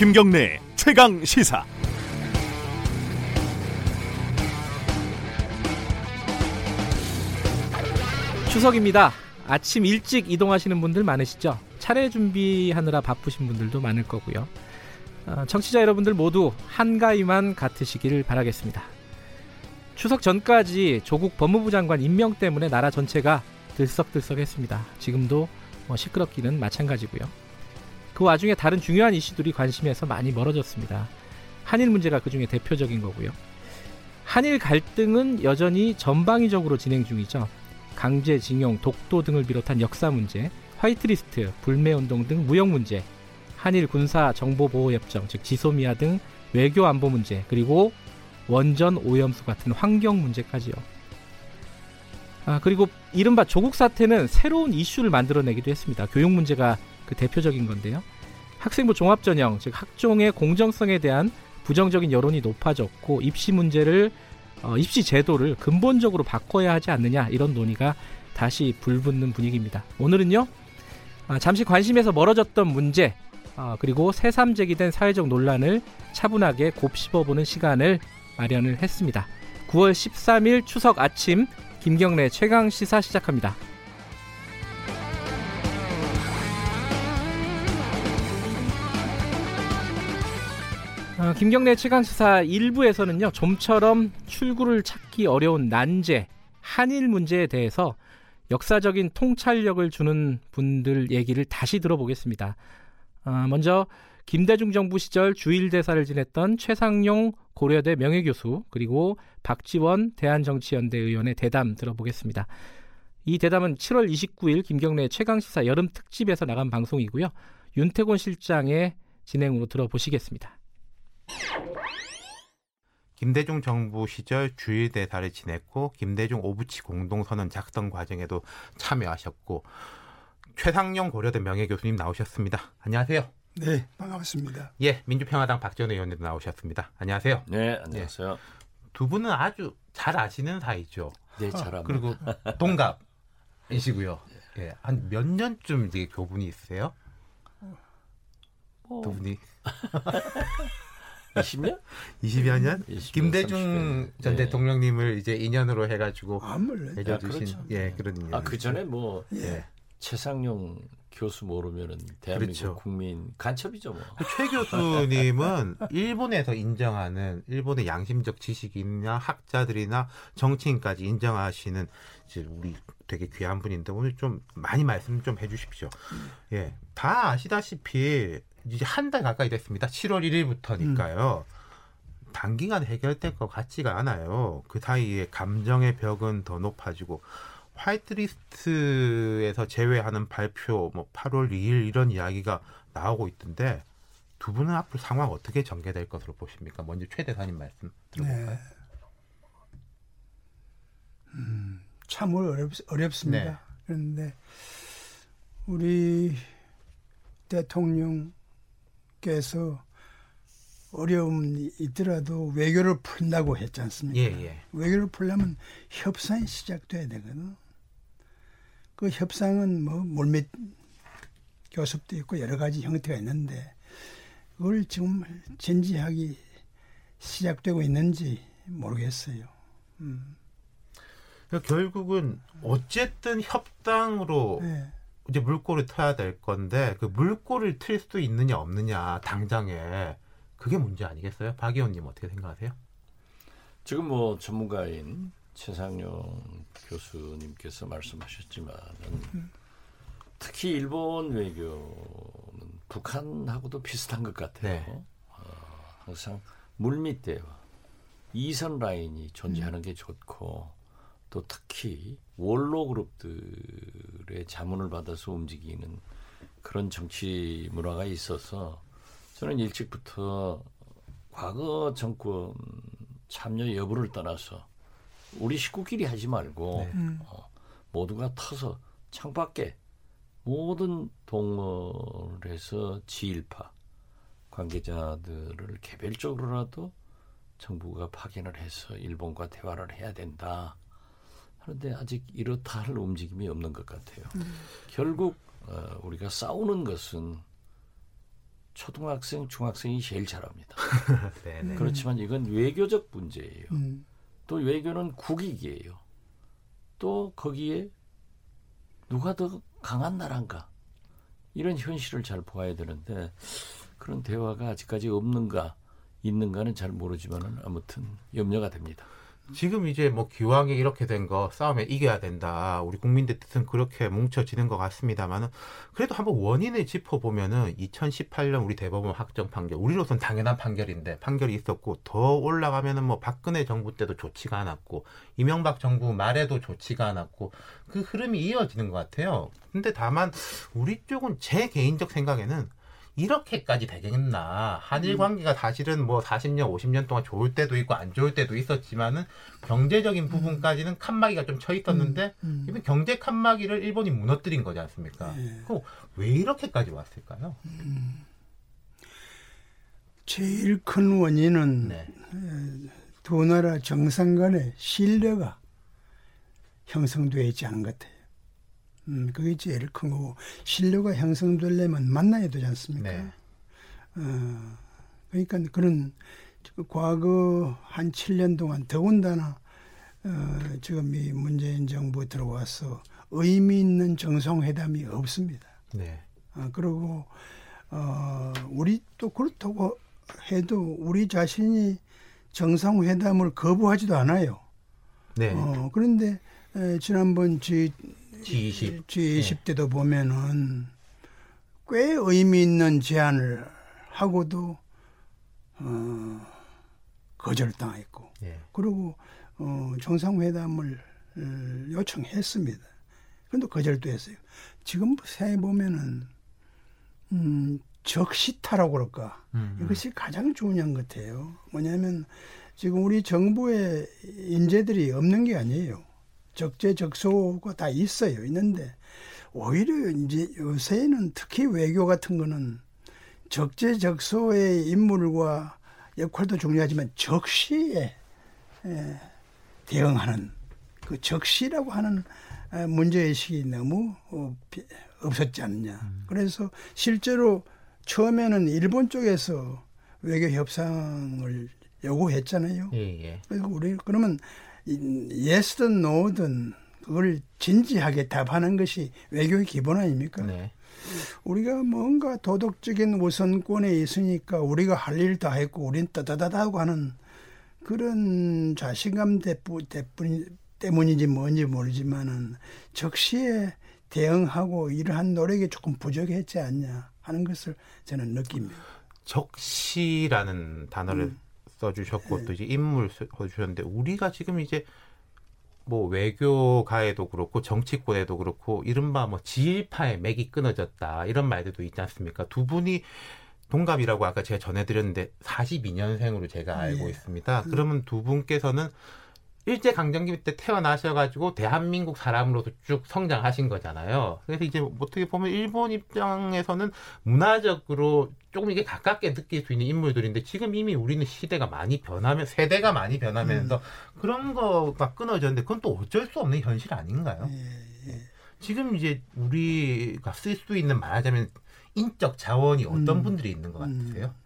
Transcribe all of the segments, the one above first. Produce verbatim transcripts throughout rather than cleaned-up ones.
김경래 최강 시사. 추석입니다. 아침 일찍 이동하시는 분들 많으시죠? 차례 준비하느라 바쁘신 분들도 많을 거고요. 청취자 여러분들 모두 한가위만 같으시길 바라겠습니다. 추석 전까지 조국 법무부 장관 임명 때문에 나라 전체가 들썩들썩했습니다. 지금도 뭐 시끄럽기는 마찬가지고요. 그 와중에 다른 중요한 이슈들이 관심에서 많이 멀어졌습니다. 한일 문제가 그중에 대표적인 거고요. 한일 갈등은 여전히 전방위적으로 진행 중이죠. 강제징용, 독도 등을 비롯한 역사 문제, 화이트리스트, 불매운동 등 무역 문제, 한일 군사 정보보호협정, 즉 지소미아 등 외교 안보 문제, 그리고 원전 오염수 같은 환경 문제까지요. 아, 그리고 이른바 조국 사태는 새로운 이슈를 만들어내기도 했습니다. 교육 문제가 그 대표적인 건데요. 학생부 종합전형, 즉 학종의 공정성에 대한 부정적인 여론이 높아졌고 입시 문제를 어, 입시 제도를 근본적으로 바꿔야 하지 않느냐, 이런 논의가 다시 불붙는 분위기입니다. 오늘은요, 아, 잠시 관심에서 멀어졌던 문제, 아, 그리고 새삼 제기된 사회적 논란을 차분하게 곱씹어보는 시간을 마련을 했습니다. 구월 십삼일 추석 아침 김경래 최강시사 시작합니다. 어, 김경래 최강시사 일 부에서는요. 좀처럼 출구를 찾기 어려운 난제, 한일 문제에 대해서 역사적인 통찰력을 주는 분들 얘기를 다시 들어보겠습니다. 어, 먼저 김대중 정부 시절 주일대사를 지냈던 최상용 고려대 명예교수, 그리고 박지원 대한정치연대 의원의 대담 들어보겠습니다. 이 대담은 칠월 이십구일 김경래 최강시사 여름 특집에서 나간 방송이고요. 윤태곤 실장의 진행으로 들어보시겠습니다. 김대중 정부 시절 주일대사를 지냈고 김대중 오부치 공동선언 작성 과정에도 참여하셨고, 최상용 고려대 명예교수님 나오셨습니다. 안녕하세요. 네, 반갑습니다. 예, 민주평화당 박지원 의원님도 나오셨습니다. 안녕하세요. 네, 안녕하세요. 예, 두 분은 아주 잘 아시는 사이죠. 네, 잘 압니다. 그리고 동갑이시고요. 예, 한 몇 년쯤 이제 교분이 있으세요? 뭐... 두 분이 이십 년? 이십여 년? 이십여, 김대중 삼십 년. 전 대통령님을 예. 이제 인연으로 해가지고 해주신, 아, 예, 그런 인연. 아, 그 전에 뭐 예. 최상용 교수 모르면은 대한민국 그렇죠. 국민 간첩이죠 뭐. 최 교수님은 일본에서 인정하는, 일본의 양심적 지식인이나 학자들이나 정치인까지 인정하시는 우리 되게 귀한 분인데, 오늘 좀 많이 말씀 좀 해주십시오. 예, 다 아시다시피 이제 한 달 가까이 됐습니다. 칠월 일일부터니까요. 음. 단기간 해결될 것 같지가 않아요. 그 사이에 감정의 벽은 더 높아지고, 화이트리스트에서 제외하는 발표, 뭐 팔월 이일 이런 이야기가 나오고 있던데, 두 분은 앞으로 상황 어떻게 전개될 것으로 보십니까? 먼저 최 대사님 말씀 들어볼까요? 네. 음, 참으로 어렵, 어렵습니다. 네. 그런데 우리 대통령께서 어려움이 있더라도 외교를 푼다고 했지 않습니까? 예, 예. 외교를 풀려면 협상이 시작돼야 되거든. 그 협상은 뭐 물밑 교섭도 있고 여러 가지 형태가 있는데, 그걸 지금 진지하게 시작되고 있는지 모르겠어요. 음. 그러니까 결국은 어쨌든 협상으로 네. 이제 물꼬를 터야 될 건데, 그 물꼬를 틀 수도 있느냐 없느냐, 당장에 그게 문제 아니겠어요? 박 의원님 어떻게 생각하세요? 지금 뭐 전문가인 최상용 교수님께서 말씀하셨지만, 음. 특히 일본 외교는 북한하고도 비슷한 것 같아요. 네. 어, 항상 물밑 대화, 이선 라인이 존재하는 음. 게 좋고, 또 특히 원로 그룹들의 자문을 받아서 움직이는 그런 정치 문화가 있어서, 저는 일찍부터 과거 정권 참여 여부를 떠나서 우리 식구끼리 하지 말고 네. 어, 모두가 터서 창밖에 모든 동원해서 지일파 관계자들을 개별적으로라도 정부가 파견을 해서 일본과 대화를 해야 된다. 그런데 아직 이렇다 할 움직임이 없는 것 같아요. 음. 결국 어, 우리가 싸우는 것은 초등학생, 중학생이 제일 잘합니다. 네네. 그렇지만 이건 외교적 문제예요. 음. 또 외교는 국익이에요. 또 거기에 누가 더 강한 나라인가. 이런 현실을 잘 보아야 되는데 그런 대화가 아직까지 없는가 있는가는 잘 모르지만 아무튼 염려가 됩니다. 지금 이제 뭐 기왕에 이렇게 된 거 싸움에 이겨야 된다. 우리 국민들 뜻은 그렇게 뭉쳐지는 것 같습니다만은 그래도 한번 원인을 짚어보면은 이천십팔 년 우리 대법원 확정 판결, 우리로선 당연한 판결인데 판결이 있었고 더 올라가면은 뭐 박근혜 정부 때도 좋지가 않았고 이명박 정부 말에도 좋지가 않았고 그 흐름이 이어지는 것 같아요. 근데 다만 우리 쪽은 제 개인적 생각에는 이렇게까지 되겠나. 한일 관계가 사실은 뭐 사십 년, 오십 년 동안 좋을 때도 있고 안 좋을 때도 있었지만은 경제적인 부분까지는 칸막이가 좀 쳐 있었는데 음, 음. 이번 경제 칸막이를 일본이 무너뜨린 거지 않습니까? 예. 그럼 왜 이렇게까지 왔을까요? 음. 제일 큰 원인은 네. 두 나라 정상 간의 신뢰가 형성되어 있지 않은 것 같아요. 음, 그게 제일 큰 거고, 신뢰가 형성되려면 만나야 되지 않습니까? 네. 어, 그러니까 그런 과거 한 칠 년 동안 더군다나 어, 지금 이 문재인 정부 들어와서 의미 있는 정상회담이 없습니다. 네. 어, 그리고 어, 우리 또 그렇다고 해도 우리 자신이 정상회담을 거부하지도 않아요. 네. 어, 그런데 에, 지난번 지 지 이십. 지 이십 때도 네. 보면은 꽤 의미 있는 제안을 하고도 어, 거절당했고 네. 그리고 어, 정상회담을 요청했습니다. 그런데 거절도 했어요. 지금 보면은 음, 적시타라고 그럴까. 음, 음. 이것이 가장 중요한 것 같아요. 뭐냐면 지금 우리 정부에 인재들이 없는 게 아니에요. 적재적소가 다 있어요. 있는데 오히려 이제 요새는 특히 외교 같은 거는 적재적소의 인물과 역할도 중요하지만 적시에 대응하는 그 적시라고 하는 문제의식이 너무 없었지 않느냐. 그래서 실제로 처음에는 일본 쪽에서 외교 협상을 요구했잖아요. 예, 예. 그리고 우리 그러면 예스든 노든 그걸 진지하게 답하는 것이 외교의 기본 아닙니까? 네. 우리가 뭔가 도덕적인 우선권에 있으니까 우리가 할 일 다 했고 우린 따다다다 하고 하는 그런 자신감 때문인지 뭔지 모르지만은 적시에 대응하고 이러한 노력이 조금 부족했지 않냐 하는 것을 저는 느낍니다. 적시라는 단어를 음. 써주셨고 또 이제 인물 써주셨는데 우리가 지금 이제 뭐 외교가에도 그렇고 정치권에도 그렇고 이른바 뭐 지일파의 맥이 끊어졌다 이런 말들도 있지 않습니까? 두 분이 동갑이라고 아까 제가 전해드렸는데 사십이 년생으로 제가 알고 예. 있습니다. 그러면 두 분께서는 일제강점기 때 태어나셔가지고 대한민국 사람으로서 쭉 성장하신 거잖아요. 그래서 이제 어떻게 보면 일본 입장에서는 문화적으로 조금 이게 가깝게 느낄 수 있는 인물들인데 지금 이미 우리는 시대가 많이 변하면 세대가 많이 변하면서 음. 그런 거가 끊어졌는데 그건 또 어쩔 수 없는 현실 아닌가요? 예, 예. 지금 이제 우리가 쓸 수 있는 말하자면 인적 자원이 어떤 음. 분들이 있는 것 같으세요? 음.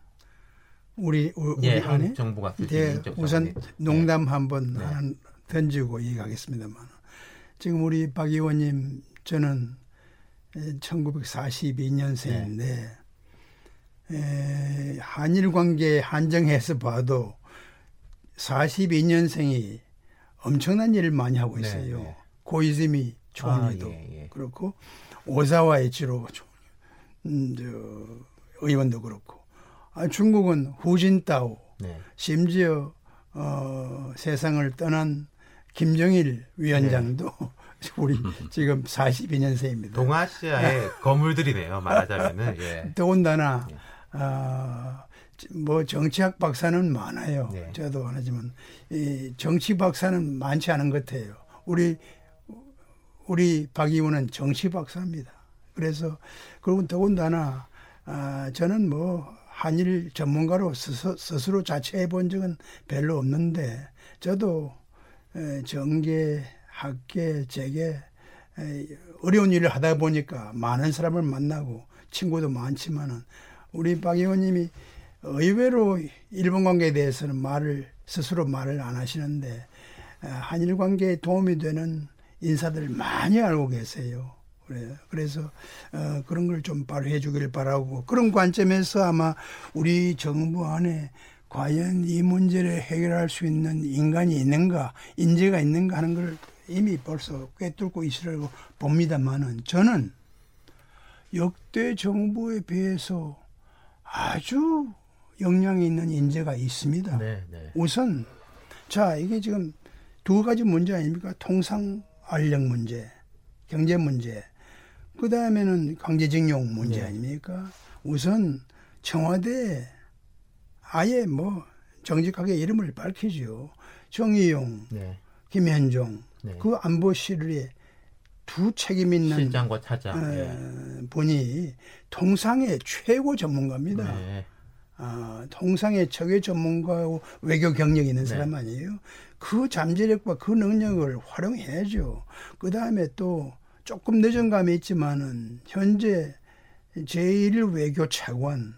우리, 우리 예, 한국 정부가 쓸 수 있는 인적 자원이 우선 농담 한번 네. 네. 던지고 얘기하겠습니다만 지금 우리 박 의원님 저는 천구백사십이 년생인데 네. 에, 한일 관계에 한정해서 봐도 사십이 년생이 엄청난 일을 많이 하고 있어요. 네, 네. 고이즈미 총리도 아, 예, 예. 그렇고 오사와 에치로 음, 저, 의원도 그렇고 아, 중국은 후진타오 네. 심지어 어, 세상을 떠난 김정일 위원장도 네. 우리 지금 사십이 년생입니다. 동아시아의 거물들이네요. 말하자면은. 예. 더군다나 예. 어, 뭐 정치학 박사는 많아요. 예. 저도 하지만 이 정치 박사는 많지 않은 것 같아요. 우리 우리 박 의원은 정치 박사입니다. 그래서 그리고 더군다나 어, 저는 뭐 한일 전문가로 스스, 스스로 자처해 본 적은 별로 없는데 저도 에, 정계 학계, 재계 어려운 일을 하다 보니까 많은 사람을 만나고 친구도 많지만은 우리 박 의원님이 의외로 일본 관계에 대해서는 말을 스스로 말을 안 하시는데 한일 관계에 도움이 되는 인사들 많이 알고 계세요. 그래서 그런 걸 좀 발휘해 주길 바라고, 그런 관점에서 아마 우리 정부 안에 과연 이 문제를 해결할 수 있는 인간이 있는가, 인재가 있는가 하는 걸 이미 벌써 꿰뚫고 있으라고 봅니다만은, 저는 역대 정부에 비해서 아주 역량이 있는 인재가 있습니다. 네, 네. 우선 자, 이게 지금 두 가지 문제 아닙니까? 통상 알력 문제, 경제 문제, 그 다음에는 강제징용 문제 네. 아닙니까? 우선 청와대 아예 뭐 정직하게 이름을 밝히죠. 정의용, 네. 김현종, 네. 그 안보실의 두 책임 있는 실장과 차장 어, 네. 분이 통상의 최고 전문가입니다. 네. 아, 통상의 최고 전문가고 외교 경력이 있는 네. 사람 아니에요. 그 잠재력과 그 능력을 활용해야죠. 그 다음에 또 조금 늦은 감이 있지만은 현재 제일 외교 차관은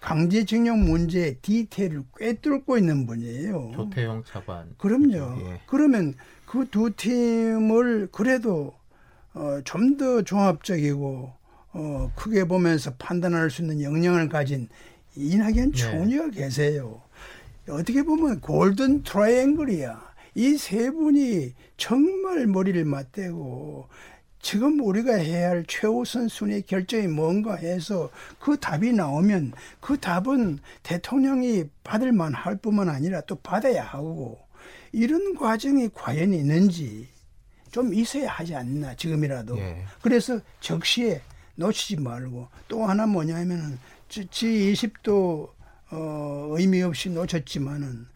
강제징용 문제의 디테일을 꿰뚫고 있는 분이에요. 조태용 차관. 그럼요. 예. 그러면 그 두 팀을 그래도 어, 좀 더 종합적이고 어, 크게 보면서 판단할 수 있는 역량을 가진 이낙연 총리가 네. 계세요. 어떻게 보면 골든 트라이앵글이야. 이 세 분이 정말 머리를 맞대고 지금 우리가 해야 할 최우선 순위 결정이 뭔가 해서 그 답이 나오면 그 답은 대통령이 받을 만할 뿐만 아니라 또 받아야 하고, 이런 과정이 과연 있는지 좀 있어야 하지 않나 지금이라도. 예. 그래서 적시에 놓치지 말고, 또 하나 뭐냐면은 지이십도 어, 의미 없이 놓쳤지만은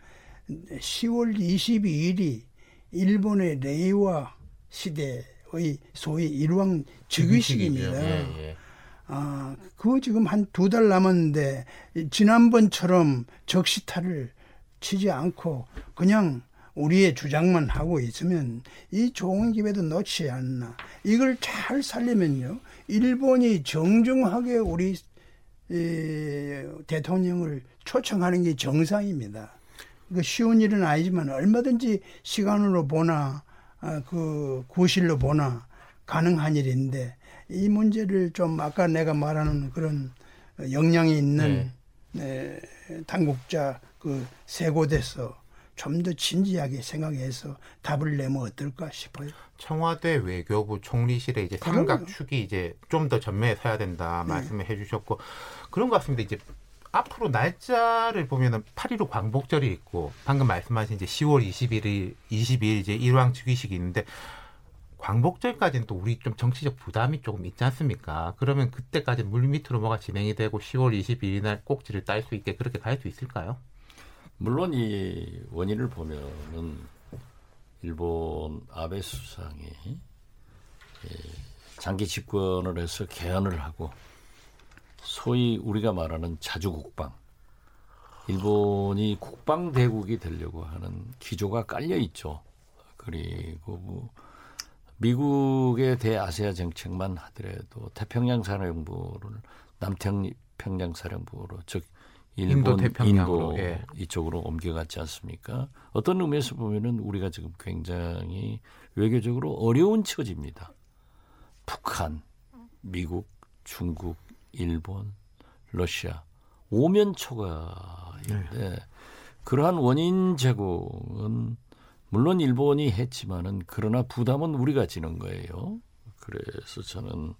시월 이십이일이 일본의 레이와 시대 의 소위 일왕 즉위식입니다. 예, 예. 아, 그거 지금 한 두 달 남았는데 지난번처럼 적시타를 치지 않고 그냥 우리의 주장만 하고 있으면 이 좋은 기회도 놓치지 않나. 이걸 잘 살리면요, 일본이 정중하게 우리 이, 대통령을 초청하는 게 정상입니다. 그 쉬운 일은 아니지만 얼마든지 시간으로 보나 아, 그 구실로 보나 가능한 일인데, 이 문제를 좀 아까 내가 말하는 그런 역량이 있는 네. 에, 당국자 그 세 곳에서 좀 더 진지하게 생각해서 답을 내면 어떨까 싶어요. 청와대 외교부 총리실의 이제 삼각축이 이제 좀 더 전면에 서야 된다 말씀을 네. 해주셨고, 그런 것 같습니다. 이제 앞으로 날짜를 보면은 팔일오 광복절이 있고, 방금 말씀하신 이제 시월 이십일일, 이십이일 이제 일왕 즉위식이 있는데, 광복절까지는 또 우리 좀 정치적 부담이 조금 있지 않습니까? 그러면 그때까지 물밑으로 뭐가 진행이 되고 시월 이십이일 날 꼭지를 딸 수 있게 그렇게 갈 수 있을까요? 물론 이 원인을 보면은 일본 아베 수상이 장기 집권을 해서 개헌을 하고, 소위 우리가 말하는 자주국방, 일본이 국방대국이 되려고 하는 기조가 깔려있죠. 그리고 뭐 미국의 대아시아 정책만 하더라도 태평양사령부를 남태평양사령부로, 즉 일본 인도 예. 이쪽으로 옮겨갔지 않습니까? 어떤 의미에서 보면은 우리가 지금 굉장히 외교적으로 어려운 처지입니다. 북한, 미국, 중국, 일본, 러시아 오면 초과인데 네. 그러한 원인 제공은 물론 일본이 했지만은 그러나 부담은 우리가 지는 거예요. 그래서 저는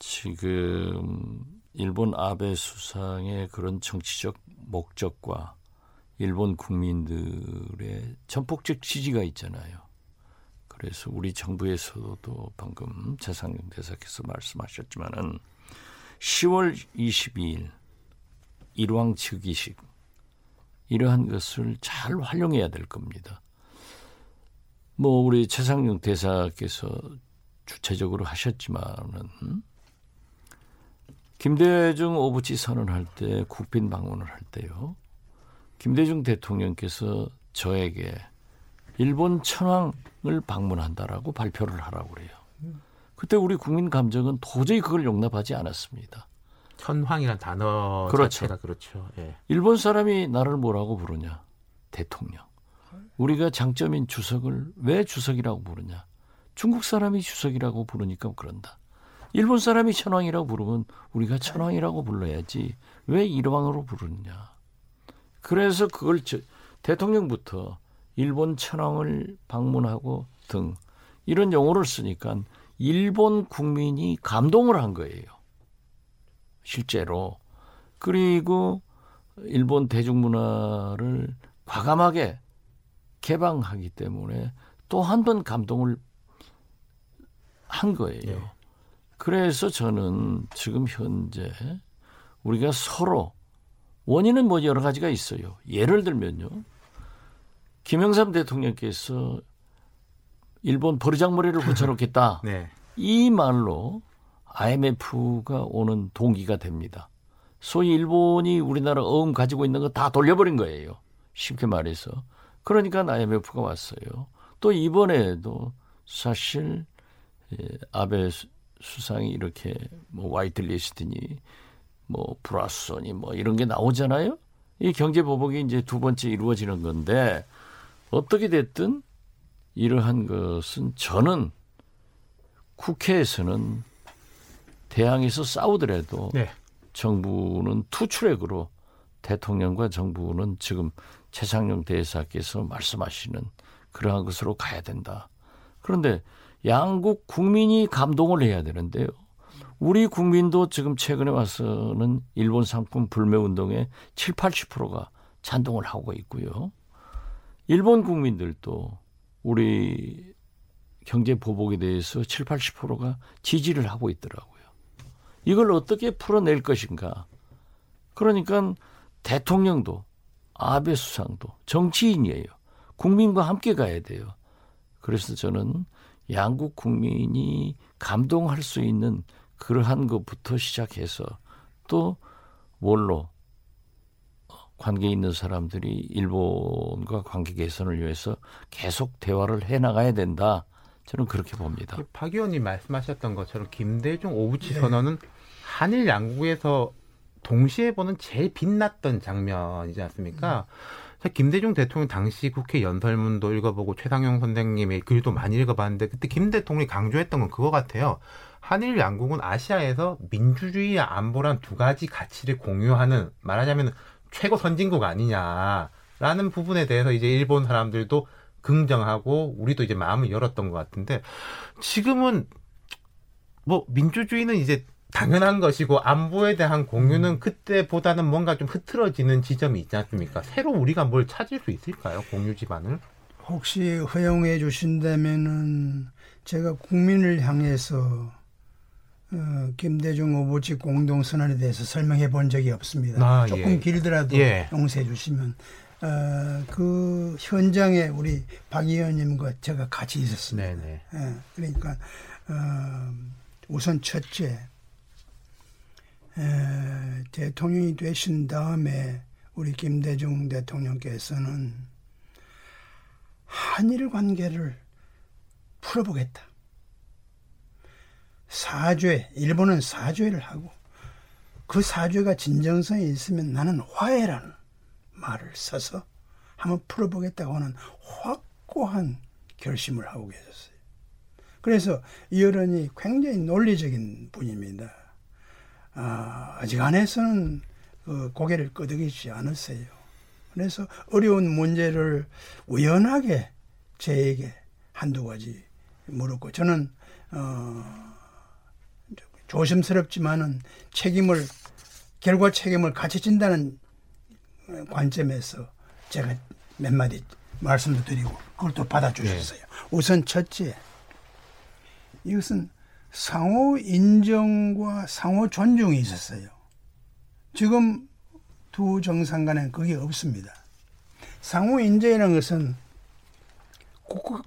지금 일본 아베 수상의 그런 정치적 목적과 일본 국민들의 전폭적 지지가 있잖아요. 그래서 우리 정부에서도 방금 최상용 대사께서 말씀하셨지만은 시월 이십이일 일왕 즉위식, 이러한 것을 잘 활용해야 될 겁니다. 뭐 우리 최상용 대사께서 주체적으로 하셨지만은 김대중 오부치 선언할 때, 국빈 방문을 할 때요, 김대중 대통령께서 저에게 일본 천황을 방문한다라고 발표를 하라고 그래요. 그때 우리 국민 감정은 도저히 그걸 용납하지 않았습니다. 천황이라는 단어 그렇죠. 자체가 그렇죠. 예. 일본 사람이 나를 뭐라고 부르냐? 대통령. 우리가 장점인 주석을 왜 주석이라고 부르냐? 중국 사람이 주석이라고 부르니까 그런다. 일본 사람이 천황이라고 부르면 우리가 천황이라고 불러야지 왜 일왕으로 부르느냐. 그래서 그걸 저, 대통령부터 일본 천황을 방문하고 등 이런 용어를 쓰니까 일본 국민이 감동을 한 거예요. 실제로. 그리고 일본 대중문화를 과감하게 개방하기 때문에 또 한 번 감동을 한 거예요. 네. 그래서 저는 지금 현재 우리가 서로 원인은 뭐 여러 가지가 있어요. 예를 들면요. 김영삼 대통령께서 일본 버르장머리를 붙여놓겠다. 네. 이 말로 아이엠에프가 오는 동기가 됩니다. 소위 일본이 우리나라 어음 가지고 있는 거 다 돌려버린 거예요. 쉽게 말해서. 그러니까 아이엠에프가 왔어요. 또 이번에도 사실 아베 수상이 이렇게 뭐 화이트리스트니 뭐 브라소니 뭐 이런 게 나오잖아요. 이 경제보복이 이제 두 번째 이루어지는 건데 어떻게 됐든 이러한 것은 저는 국회에서는 대항에서 싸우더라도 네. 정부는 투트랙으로 대통령과 정부는 지금 최상용 대사께서 말씀하시는 그러한 것으로 가야 된다. 그런데 양국 국민이 감동을 해야 되는데요. 우리 국민도 지금 최근에 와서는 일본 상품 불매운동에 칠십, 팔십 퍼센트가 찬동을 하고 있고요. 일본 국민들도 우리 경제 보복에 대해서 칠십, 팔십 퍼센트가 지지를 하고 있더라고요. 이걸 어떻게 풀어낼 것인가. 그러니까 대통령도 아베 수상도 정치인이에요. 국민과 함께 가야 돼요. 그래서 저는 양국 국민이 감동할 수 있는 그러한 것부터 시작해서 또 뭘로 관계 있는 사람들이 일본과 관계 개선을 위해서 계속 대화를 해나가야 된다. 저는 그렇게 봅니다. 박 의원님 말씀하셨던 것처럼 김대중 오부치 선언은 한일 양국에서 동시에 보는 제일 빛났던 장면이지 않습니까? 김대중 대통령 당시 국회 연설문도 읽어보고 최상용 선생님의 글도 많이 읽어봤는데 그때 김 대통령이 강조했던 건 그거 같아요. 한일 양국은 아시아에서 민주주의와 안보란 두 가지 가치를 공유하는, 말하자면 최고 선진국 아니냐라는 부분에 대해서 이제 일본 사람들도 긍정하고 우리도 이제 마음을 열었던 것 같은데, 지금은 뭐 민주주의는 이제 당연한 것이고 안보에 대한 공유는 그때보다는 뭔가 좀 흐트러지는 지점이 있지 않습니까? 새로 우리가 뭘 찾을 수 있을까요? 공유 집안을? 혹시 허용해 주신다면은 제가 국민을 향해서 어, 김대중 오부치 공동선언에 대해서 설명해 본 적이 없습니다. 아, 조금 예. 길더라도 예. 용서해 주시면. 어, 그 현장에 우리 박 의원님과 제가 같이 있었습니다. 네네. 예, 그러니까 어, 우선 첫째, 에, 대통령이 되신 다음에 우리 김대중 대통령께서는 한일 관계를 풀어보겠다. 사죄, 일본은 사죄를 하고 그 사죄가 진정성이 있으면 나는 화해라는 말을 써서 한번 풀어보겠다고 하는 확고한 결심을 하고 계셨어요. 그래서 이 어른이 굉장히 논리적인 분입니다. 아, 아직 안에서는 그 고개를 끄덕이지 않으세요. 그래서 어려운 문제를 우연하게 저에게 한두 가지 물었고, 저는 어, 조심스럽지만은 책임을, 결과 책임을 같이 진다는 관점에서 제가 몇 마디 말씀도 드리고 그걸 또 받아주셨어요. 네. 우선 첫째, 이것은 상호 인정과 상호 존중이 있었어요. 지금 두 정상 간에는 그게 없습니다. 상호 인정이라는 것은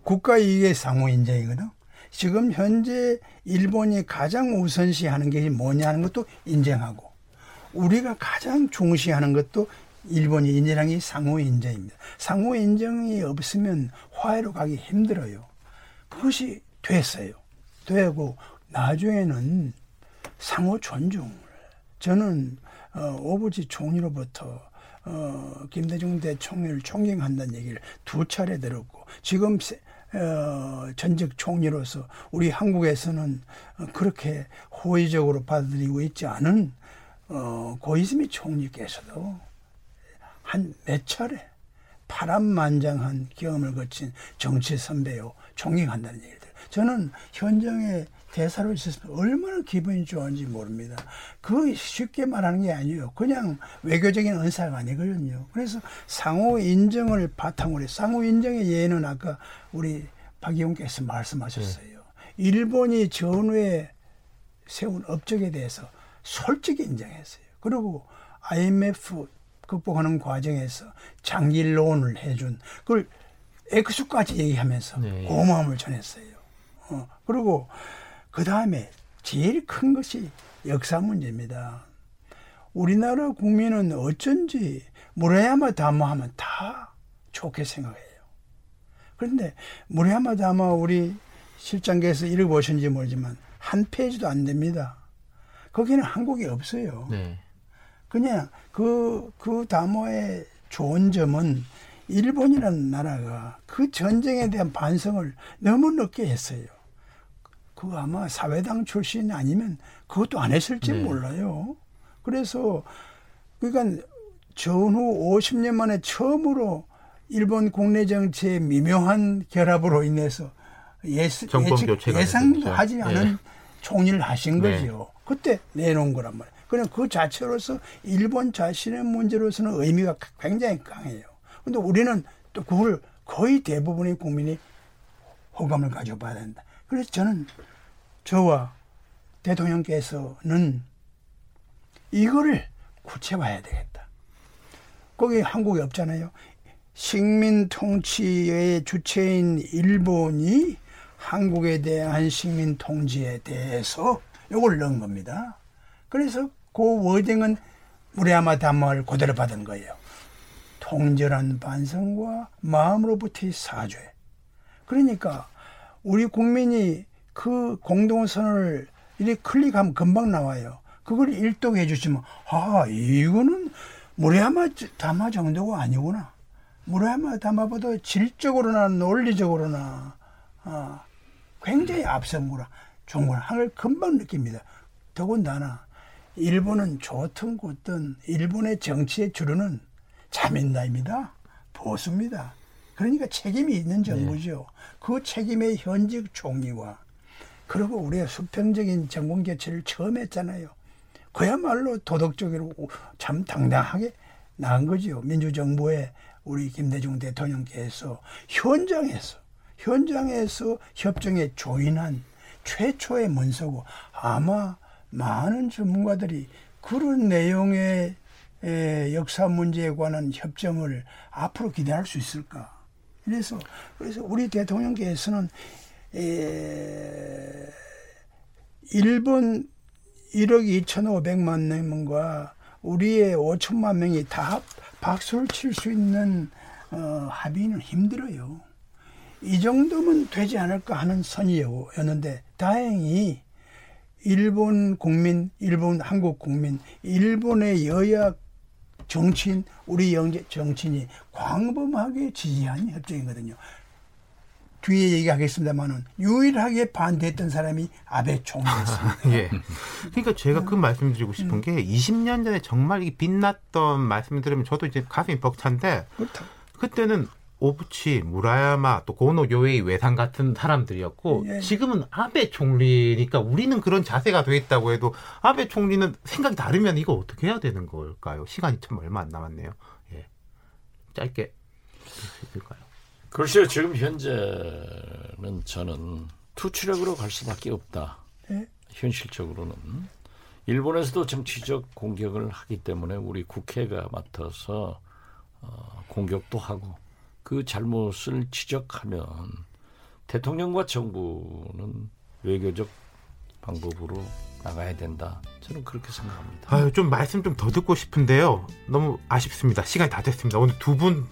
국가 이익의 상호 인정이거든. 지금 현재 일본이 가장 우선시하는 게 뭐냐는 것도 인정하고, 우리가 가장 중시하는 것도 일본이 인정한 게 상호 인정입니다. 상호 인정이 없으면 화해로 가기 힘들어요. 그것이 됐어요. 되고 나중에는 상호 존중을 저는 어, 오부치 총리로부터 어, 김대중 대통령을 존경한다는 얘기를 두 차례 들었고, 지금 세, 어, 전직 총리로서 우리 한국에서는 그렇게 호의적으로 받아들이고 있지 않은 어, 고이즈미 총리께서도 한 몇 차례 파란만장한 경험을 거친 정치 선배요 존경한다는 얘기를 들어요. 저는 현장에 대사로 있었으면 얼마나 기분이 좋은지 모릅니다. 그 쉽게 말하는 게 아니에요. 그냥 외교적인 언사가 아니거든요. 그래서 상호 인정을 바탕으로, 상호 인정의 예는 아까 우리 박 의원께서 말씀하셨어요. 네. 일본이 전후에 세운 업적에 대해서 솔직히 인정했어요. 그리고 아이엠에프 극복하는 과정에서 장기론을 해준 그걸 액수까지 얘기하면서 네. 고마움을 전했어요. 어, 그리고 그 다음에 제일 큰 것이 역사 문제입니다. 우리나라 국민은 어쩐지 무라야마 다마하면 다 좋게 생각해요. 그런데 무라야마 다마 우리 실장께서 읽어보셨는지 모르지만 한 페이지도 안 됩니다. 거기는 한국이 없어요. 네. 그냥 그, 그 다모의 좋은 점은 일본이라는 나라가 그 전쟁에 대한 반성을 너무 늦게 했어요. 그거 아마 사회당 출신이 아니면 그것도 안 했을지 네. 몰라요. 그래서, 그러니까 전후 오십 년 만에 처음으로 일본 국내 정치의 미묘한 결합으로 인해서 예스, 예측, 예상하지 됐죠. 않은 네. 총리를 하신 네. 거죠. 그때 내놓은 거란 말이에요. 그냥 그 자체로서 일본 자신의 문제로서는 의미가 굉장히 강해요. 그런데 우리는 또 그걸 거의 대부분의 국민이 호감을 가져봐야 된다. 그래서 저는 저와 대통령께서는 이거를 구체화해야 되겠다. 거기 한국이 없잖아요. 식민 통치의 주체인 일본이 한국에 대한 식민 통치에 대해서 이걸 넣은 겁니다. 그래서 그 워딩은 무라야마 담화를 그대로 받은 거예요. 통절한 반성과 마음으로부터의 사죄. 그러니까 우리 국민이 그 공동선언을 이렇게 클릭하면 금방 나와요. 그걸 일독해 주시면 아, 이거는 무라야마 담화 정도가 아니구나. 무라야마 담화보다 질적으로나 논리적으로나 아, 굉장히 앞선 거라 정말 한을 금방 느낍니다. 더군다나 일본은 좋든 굳든 일본의 정치의 주류는 자민당입니다. 보수입니다. 그러니까 책임이 있는 정부죠. 네. 그 책임의 현직 총리와 그리고 우리가 수평적인 정권 교체를 처음 했잖아요. 그야말로 도덕적으로 참 당당하게 나간 거죠. 민주정부의 우리 김대중 대통령께서 현장에서 현장에서 협정에 조인한 최초의 문서고 아마 많은 전문가들이 그런 내용의 역사 문제에 관한 협정을 앞으로 기대할 수 있을까? 그래서 그래서 우리 대통령께서는 일본 일억 이천오백만 명과 우리의 오천만 명이 다 박수를 칠 수 있는 합의는 힘들어요. 이 정도면 되지 않을까 하는 선이었는데 다행히 일본 국민, 일본 한국 국민, 일본의 여야 정치인, 우리 영재 정치인이 광범하게 지지한 협정이거든요. 뒤에 얘기하겠습니다만은 유일하게 반대했던 사람이 아베 총리였습니다. 예. 그러니까 제가 그 말씀 드리고 싶은 음. 게 이십 년 전에 정말 이 빛났던 말씀을 들으면 저도 이제 가슴이 벅찬데 그렇다. 그때는 오부치, 무라야마, 또 고노 요에이 외상 같은 사람들이었고 예. 지금은 아베 총리니까 우리는 그런 자세가 돼 있다고 해도 아베 총리는 생각이 다르면 이거 어떻게 해야 되는 걸까요? 시간이 참 얼마 안 남았네요. 예. 짧게 있을까요? 글쎄요. 지금 현재는 저는 투치력으로 갈 수밖에 없다. 예? 현실적으로는. 일본에서도 정치적 공격을 하기 때문에 우리 국회가 맡아서 어, 공격도 하고 그 잘못을 지적하면 대통령과 정부는 외교적 방법으로 나가야 된다. 저는 그렇게 생각합니다. 아유, 좀 말씀 좀 더 듣고 싶은데요. 너무 아쉽습니다. 시간이 다 됐습니다. 오늘 두 분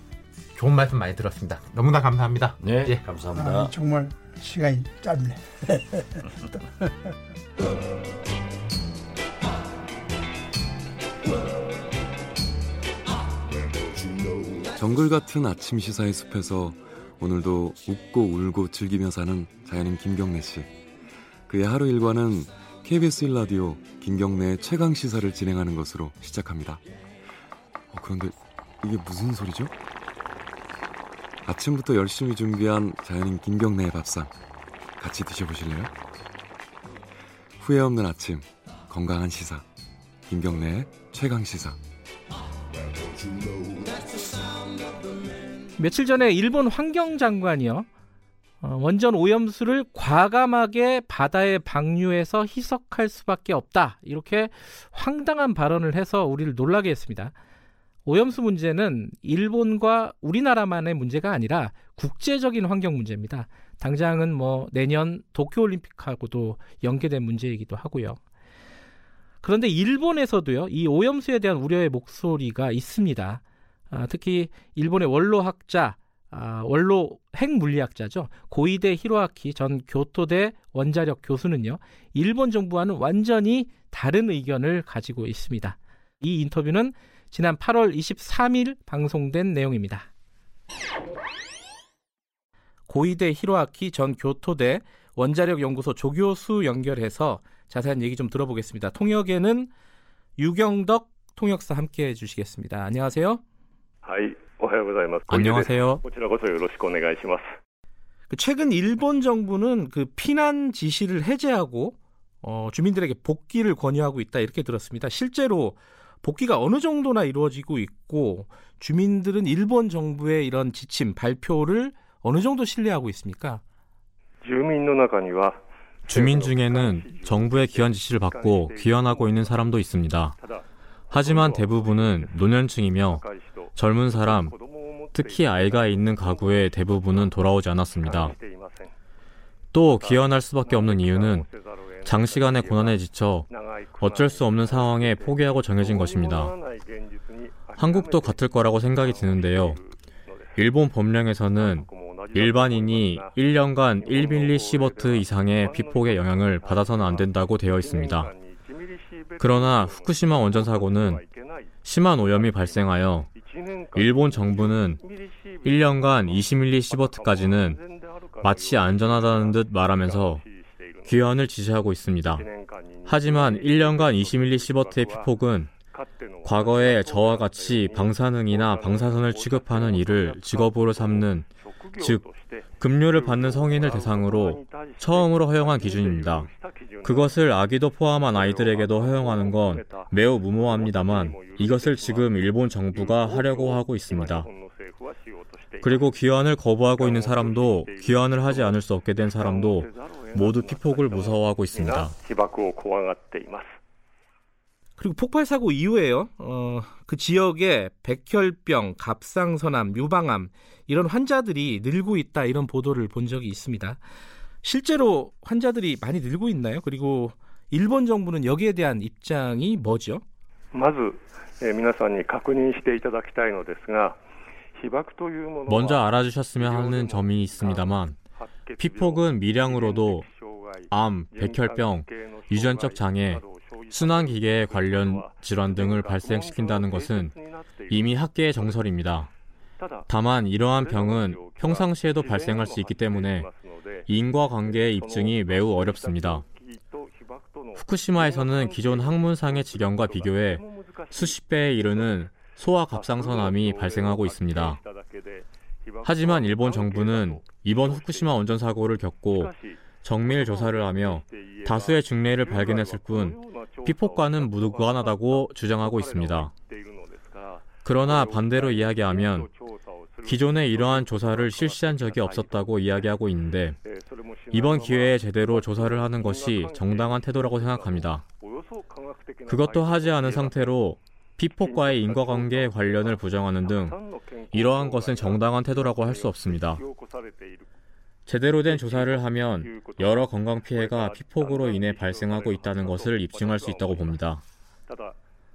좋은 말씀 많이 들었습니다. 너무나 감사합니다. 네, 예. 감사합니다. 아, 정말 시간이 짧네. 정글 같은 아침 시사의 숲에서 오늘도 웃고 울고 즐기며 사는 자연인 김경래 씨. 그의 하루 일과는 케이비에스 일 라디오 김경래의 최강 시사를 진행하는 것으로 시작합니다. 어, 그런데 이게 무슨 소리죠? 아침부터 열심히 준비한 자연인 김경래의 밥상 같이 드셔보실래요? 후회 없는 아침, 건강한 시사, 김경래의 최강 시사. 며칠 전에 일본 환경장관이요, 원전 오염수를 과감하게 바다에 방류해서 희석할 수밖에 없다, 이렇게 황당한 발언을 해서 우리를 놀라게 했습니다. 오염수 문제는 일본과 우리나라만의 문제가 아니라 국제적인 환경 문제입니다. 당장은 뭐 내년 도쿄올림픽하고도 연계된 문제이기도 하고요. 그런데 일본에서도요, 이 오염수에 대한 우려의 목소리가 있습니다. 아, 특히 일본의 원로학자, 아, 원로 핵물리학자죠, 고이데 히로아키 전 교토대 원자력 교수는요, 일본 정부와는 완전히 다른 의견을 가지고 있습니다. 이 인터뷰는 지난 팔월 이십삼일 방송된 내용입니다. 고이데 히로아키 전 교토대 원자력연구소 조교수 연결해서 자세한 얘기 좀 들어보겠습니다. 통역에는 유경덕 통역사 함께해 주시겠습니다. 안녕하세요. 안녕하세요. 최근 일본 정부는 그 피난 지시를 해제하고 어, 주민들에게 복귀를 권유하고 있다, 이렇게 들었습니다. 실제로 복귀가 어느 정도나 이루어지고 있고, 주민들은 일본 정부의 이런 지침, 발표를 어느 정도 신뢰하고 있습니까? 주민 중에는 정부의 귀환 지시를 받고 귀환하고 있는 사람도 있습니다. 하지만 대부분은 노년층이며 젊은 사람, 특히 아이가 있는 가구의 대부분은 돌아오지 않았습니다. 또 귀환할 수밖에 없는 이유는 장시간의 고난에 지쳐 어쩔 수 없는 상황에 포기하고 정해진 것입니다. 한국도 같을 거라고 생각이 드는데요. 일본 법령에서는 일반인이 일 년간 일 밀리시버트 이상의 비폭의 영향을 받아서는 안 된다고 되어 있습니다. 그러나 후쿠시마 원전 사고는 심한 오염이 발생하여 일본 정부는 일 년간 이십 밀리시버트까지는 마치 안전하다는 듯 말하면서 귀환을 지시하고 있습니다. 하지만 일 년간 이십 밀리시버트의 피폭은 과거의 저와 같이 방사능이나 방사선을 취급하는 일을 직업으로 삼는, 즉 급료를 받는 성인을 대상으로 처음으로 허용한 기준입니다. 그것을 아기도 포함한 아이들에게도 허용하는 건 매우 무모합니다만, 이것을 지금 일본 정부가 하려고 하고 있습니다. 그리고 귀환을 거부하고 있는 사람도, 귀환을 하지 않을 수 없게 된 사람도 모두 피폭을 무서워하고 있습니다. 그리고 폭발 사고 이후에요, 어, 그 지역에 백혈병, 갑상선암, 유방암 이런 환자들이 늘고 있다, 이런 보도를 본 적이 있습니다. 실제로 환자들이 많이 늘고 있나요? 그리고 일본 정부는 여기에 대한 입장이 뭐죠? 먼저 알아주셨으면 하는 점이 있습니다만, 피폭은 미량으로도 암, 백혈병, 유전적 장애, 순환기계 관련 질환 등을 발생시킨다는 것은 이미 학계의 정설입니다. 다만 이러한 병은 평상시에도 발생할 수 있기 때문에 인과관계의 입증이 매우 어렵습니다. 후쿠시마에서는 기존 학문상의 지경과 비교해 수십 배에 이르는 소아 갑상선암이 발생하고 있습니다. 하지만 일본 정부는 이번 후쿠시마 원전 사고를 겪고 정밀 조사를 하며 다수의 중례를 발견했을 뿐 피폭과는 무관하다고 주장하고 있습니다. 그러나 반대로 이야기하면 기존에 이러한 조사를 실시한 적이 없었다고 이야기하고 있는데, 이번 기회에 제대로 조사를 하는 것이 정당한 태도라고 생각합니다. 그것도 하지 않은 상태로 피폭과의 인과관계 관련을 부정하는 등 이러한 것은 정당한 태도라고 할 수 없습니다. 제대로 된 조사를 하면 여러 건강 피해가 피폭으로 인해 발생하고 있다는 것을 입증할 수 있다고 봅니다.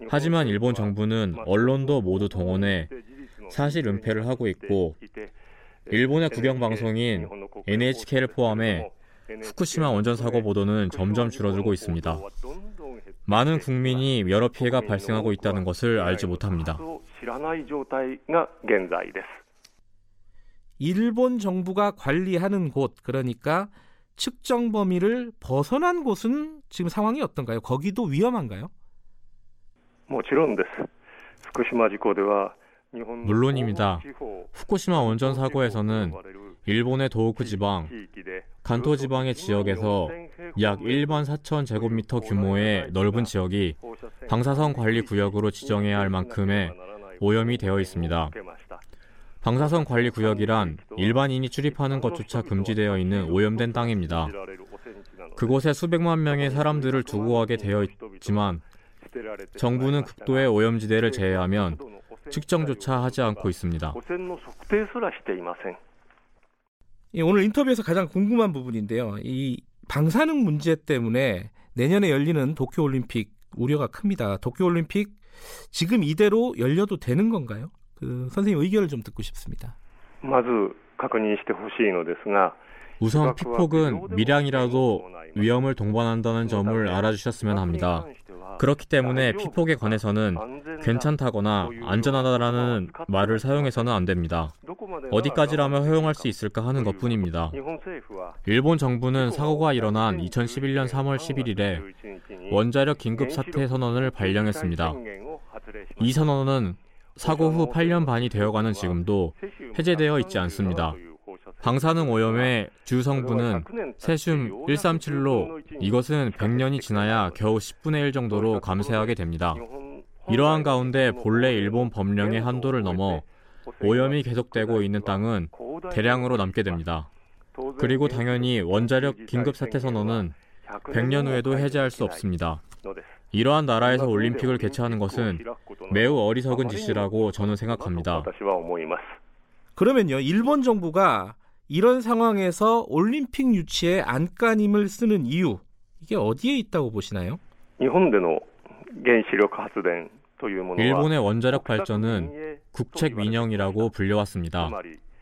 하지만 일본 정부는 언론도 모두 동원해 사실 은폐를 하고 있고, 일본의 국영방송인 엔에이치케이를 포함해 후쿠시마 원전 사고 보도는 점점 줄어들고 있습니다. 많은 국민이 여러 피해가 발생하고 있다는 것을 알지 못합니다. 일본 정부가 관리하는 곳, 그러니까 측정 범위를 벗어난 곳은 지금 상황이 어떤가요? 거기도 위험한가요? 물론입니다. 후쿠시마 원전 사고에서는 일본의 도호쿠 지방, 간토 지방의 지역에서 약 만 사천 제곱미터 규모의 넓은 지역이 방사선 관리 구역으로 지정해야 할 만큼의 오염이 되어 있습니다. 방사선 관리 구역이란 일반인이 출입하는 것조차 금지되어 있는 오염된 땅입니다. 그곳에 수백만 명의 사람들을 두고 하게 되어 있지만 정부는 극도의 오염지대를 제외하면 측정조차 하지 않고 있습니다. 오늘 인터뷰에서 가장 궁금한 부분인데요. 이 방사능 문제 때문에 내년에 열리는 도쿄올림픽 우려가 큽니다. 도쿄올림픽 지금 이대로 열려도 되는 건가요? 그 선생님 의견을 좀 듣고 싶습니다. 우선 피폭은 미량이라도 위험을 동반한다는 점을 알아주셨으면 합니다. 그렇기 때문에 피폭에 관해서는 괜찮다거나 안전하다라는 말을 사용해서는 안 됩니다. 어디까지라면 허용할 수 있을까 하는 것뿐입니다. 일본 정부는 사고가 일어난 이천십일년 삼월 십일일에 원자력 긴급 사태 선언을 발령했습니다. 이 선언은 사고 후 팔 년 반이 되어가는 지금도 해제되어 있지 않습니다. 방사능 오염의 주 성분은 세슘 일삼칠로 이것은 백 년이 지나야 겨우 십분의 일 정도로 감소하게 됩니다. 이러한 가운데 본래 일본 법령의 한도를 넘어 오염이 계속되고 있는 땅은 대량으로 남게 됩니다. 그리고 당연히 원자력 긴급사태 선언은 백 년 후에도 해제할 수 없습니다. 이러한 나라에서 올림픽을 개최하는 것은 매우 어리석은 짓이라고 저는 생각합니다. 그러면요, 일본 정부가 이런 상황에서 올림픽 유치에 안간힘을 쓰는 이유, 이게 어디에 있다고 보시나요? 일본의 원자력 발전은 국책 민영이라고 불려왔습니다.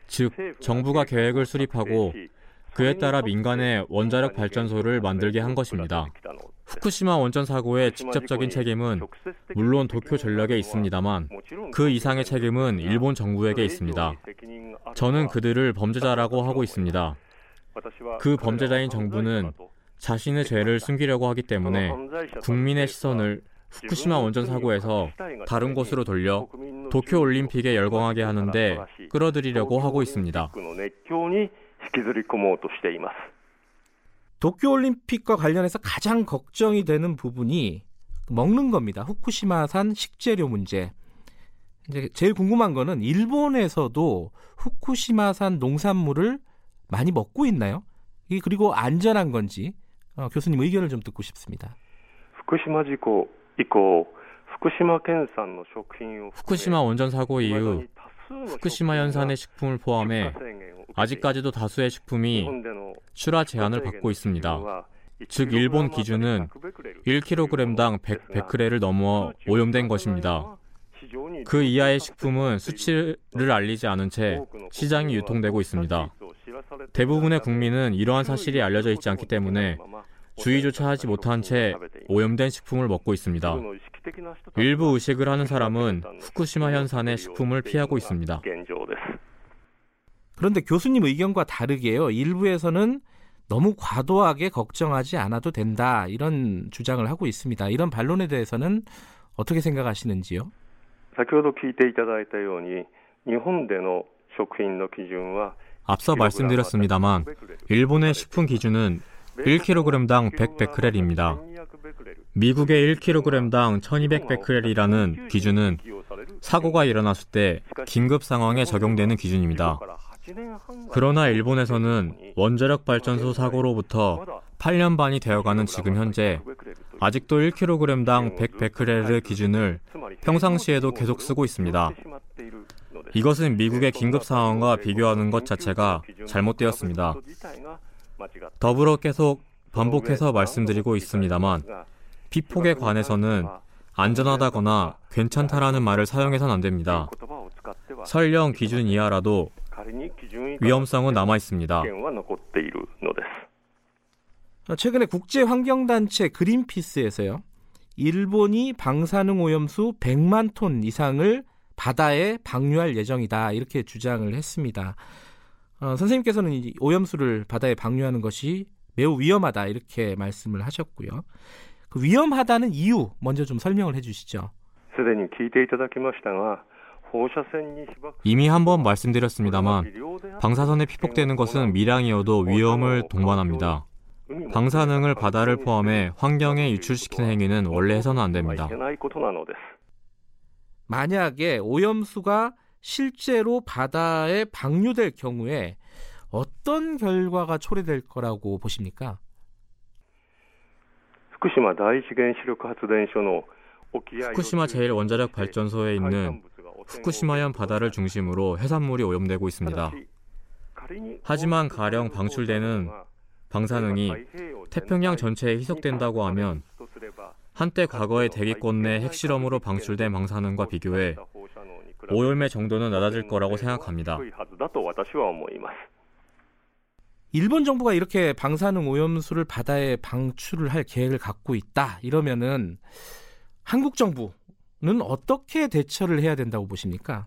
즉, 정부가 계획을 수립하고 그에 따라 민간의 원자력 발전소를 만들게 한 것입니다. 후쿠시마 원전 사고의 직접적인 책임은 물론 도쿄 전력에 있습니다만 그 이상의 책임은 일본 정부에게 있습니다. 저는 그들을 범죄자라고 하고 있습니다. 그 범죄자인 정부는 자신의 죄를 숨기려고 하기 때문에 국민의 시선을 후쿠시마 원전 사고에서 다른 곳으로 돌려 도쿄올림픽에 열광하게 하는데 끌어들이려고 하고 있습니다. 도쿄올림픽과 관련해서 가장 걱정이 되는 부분이 먹는 겁니다. 후쿠시마산 식재료 문제. 이제 제일 궁금한 거는 일본에서도 후쿠시마산 농산물을 많이 먹고 있나요? 그리고 안전한 건지 어, 교수님 의견을 좀 듣고 싶습니다. 후쿠시마 사고 이후 후쿠시마 원전 사고 이후 후쿠시마 현산의 식품을 포함해 아직까지도 다수의 식품이 출하 제한을 받고 있습니다. 즉, 일본 기준은 일 킬로그램당 백 베크렐을 넘어 오염된 것입니다. 그 이하의 식품은 수치를 알리지 않은 채 시장이 유통되고 있습니다. 대부분의 국민은 이러한 사실이 알려져 있지 않기 때문에 주의조차 하지 못한 채 오염된 식품을 먹고 있습니다. 일부 의식을 하는 사람은 후쿠시마 현산의 식품을 피하고 있습니다. 그런데 교수님 의견과 다르게요. 일부에서는 너무 과도하게 걱정하지 않아도 된다, 이런 주장을 하고 있습니다. 이런 반론에 대해서는 어떻게 생각하시는지요? 앞서 말씀드렸습니다만 일본의 식품 기준은 일 킬로그램당 백 베크렐입니다. 미국의 일 킬로그램당 천이백 베크렐이라는 기준은 사고가 일어났을 때 긴급 상황에 적용되는 기준입니다. 그러나 일본에서는 원자력 발전소 사고로부터 팔 년 반이 되어가는 지금 현재 아직도 일 킬로그램당 백 베크렐의 기준을 평상시에도 계속 쓰고 있습니다. 이것은 미국의 긴급 상황과 비교하는 것 자체가 잘못되었습니다. 더불어 계속 반복해서 말씀드리고 있습니다만 피폭에 관해서는 안전하다거나 괜찮다라는 말을 사용해서는 안 됩니다. 설령 기준 이하라도 위험성은 남아 있습니다. 최근에 국제환경단체 그린피스에서요, 일본이 방사능 오염수 백만 톤 이상을 바다에 방류할 예정이다. 이렇게 주장을 했습니다. 어, 선생님께서는 이 오염수를 바다에 방류하는 것이 매우 위험하다. 이렇게 말씀을 하셨고요. 그 위험하다는 이유 먼저 좀 설명을 해주시죠. 이미 한번 말씀드렸습니다만 방사선에 피폭되는 것은 미량이어도 위험을 동반합니다. 방사능을 바다를 포함해 환경에 유출시키는 행위는 원래 해서는 안 됩니다. 만약에 오염수가 실제로 바다에 방류될 경우에 어떤 결과가 초래될 거라고 보십니까? 후쿠시마 다이치겐 시력発電所の 후쿠시마 제일 원자력 발전소에 있는 후쿠시마현 바다를 중심으로 해산물이 오염되고 있습니다. 하지만 가령 방출되는 방사능이 태평양 전체에 희석된다고 하면 한때 과거의 대기권 내 핵실험으로 방출된 방사능과 비교해 오염의 정도는 낮아질 거라고 생각합니다. 일본 정부가 이렇게 방사능 오염수를 바다에 방출을 할 계획을 갖고 있다. 이러면은 한국 정부는 어떻게 대처를 해야 된다고 보십니까?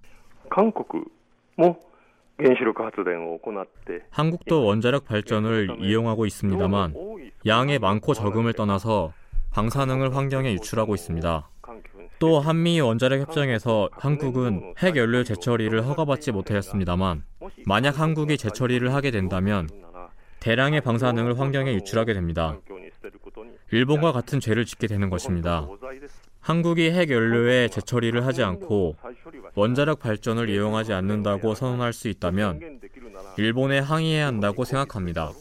한국도 원자력 발전을 이용하고 있습니다만 양의 많고 적음을 떠나서 방사능을 환경에 유출하고 있습니다. 또 한미 원자력 협정에서 한국은 핵연료 재처리를 허가받지 못하였습니다만 만약 한국이 재처리를 하게 된다면 대량의 방사능을 환경에 유출하게 됩니다. 일본과 같은 죄를 짓게 되는 것입니다. 한국이 핵연료의 재처리를 하지 않고 원자력 발전을 이용하지 않는다고 선언할 수 있다면 일본에 항의해야 한다고 생각합니다.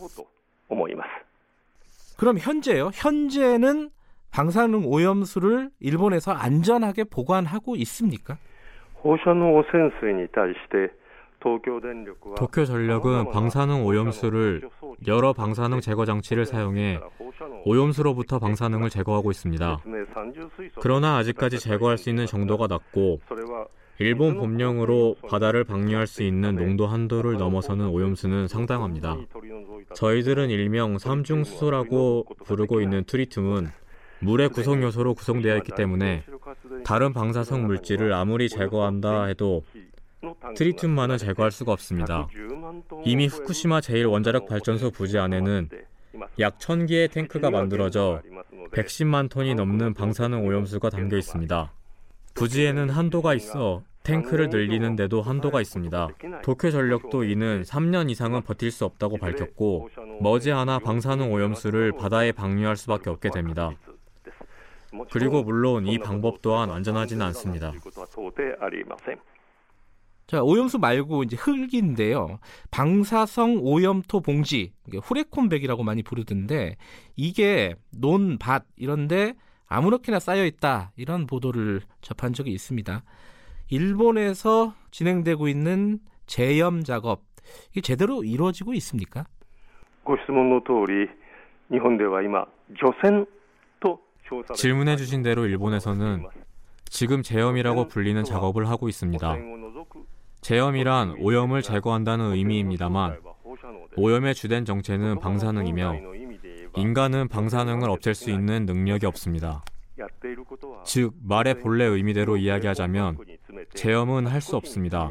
그럼 현재요? 현재는 방사능 오염수를 일본에서 안전하게 보관하고 있습니까? 도쿄전력은 방사능 오염수를 여러 방사능 제거 장치를 사용해 오염수로부터 방사능을 제거하고 있습니다. 그러나 아직까지 제거할 수 있는 정도가 낮고 일본 법령으로 바다를 방류할 수 있는 농도 한도를 넘어서는 오염수는 상당합니다. 저희들은 일명 삼중수소라고 부르고 있는 트리튬은 물의 구성 요소로 구성되어 있기 때문에 다른 방사성 물질을 아무리 제거한다 해도 트리튬만은 제거할 수가 없습니다. 이미 후쿠시마 제일 원자력 발전소 부지 안에는 약 천 개의 탱크가 만들어져 백십만 톤이 넘는 방사능 오염수가 담겨 있습니다. 부지에는 한도가 있어 탱크를 늘리는 데도 한도가 있습니다. 도쿄전력도 이는 삼 년 이상은 버틸 수 없다고 밝혔고 머지않아 방사능 오염수를 바다에 방류할 수밖에 없게 됩니다. 그리고 물론 이 방법 또한 안전하지는 않습니다. 자, 오염수 말고 이제 흙인데요. 방사성 오염토 봉지, 후레콘백이라고 많이 부르던데 이게 논, 밭 이런데 아무렇게나 쌓여있다 이런 보도를 접한 적이 있습니다. 일본에서 진행되고 있는 재염 작업, 이게 제대로 이루어지고 있습니까? 질문해 주신 대로 일본에서는 지금 재염이라고 불리는 작업을 하고 있습니다. 재염이란 오염을 제거한다는 의미입니다만 오염의 주된 정체는 방사능이며 인간은 방사능을 없앨 수 있는 능력이 없습니다. 즉 말의 본래 의미대로 이야기하자면 재염은 할 수 없습니다.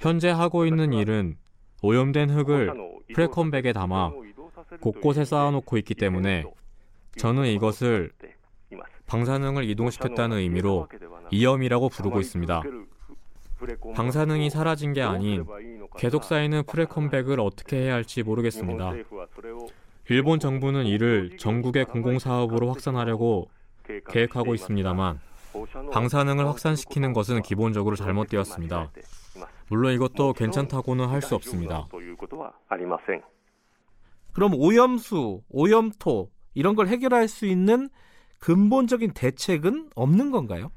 현재 하고 있는 일은 오염된 흙을 프레콘백에 담아 곳곳에 쌓아놓고 있기 때문에 저는 이것을 방사능을 이동시켰다는 의미로 이염이라고 부르고 있습니다. 방사능이 사라진 게 아닌 계속 쌓이는 프레콘백을 어떻게 해야 할지 모르겠습니다. 일본 정부는 이를 전국의 공공사업으로 확산하려고 계획하고 있습니다만 방사능을 확산시키는 것은 기본적으로 잘못되었습니다. 물론 이것도 괜찮다고는 할 수 없습니다. 그럼 오염수, 오염토 이런 걸 해결할 수 있는 근본적인 대책은 없는 건가요?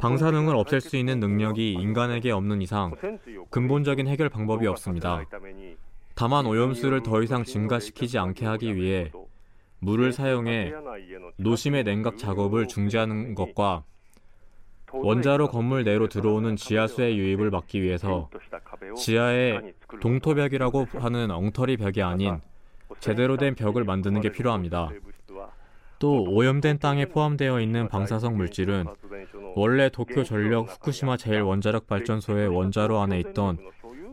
방사능을 없앨 수 있는 능력이 인간에게 없는 이상 근본적인 해결 방법이 없습니다. 다만 오염수를 더 이상 증가시키지 않게 하기 위해 물을 사용해 노심의 냉각 작업을 중지하는 것과 원자로 건물 내로 들어오는 지하수의 유입을 막기 위해서 지하에 동토벽이라고 하는 엉터리 벽이 아닌 제대로 된 벽을 만드는 게 필요합니다. 또 오염된 땅에 포함되어 있는 방사성 물질은 원래 도쿄 전력 후쿠시마 제일 원자력 발전소의 원자로 안에 있던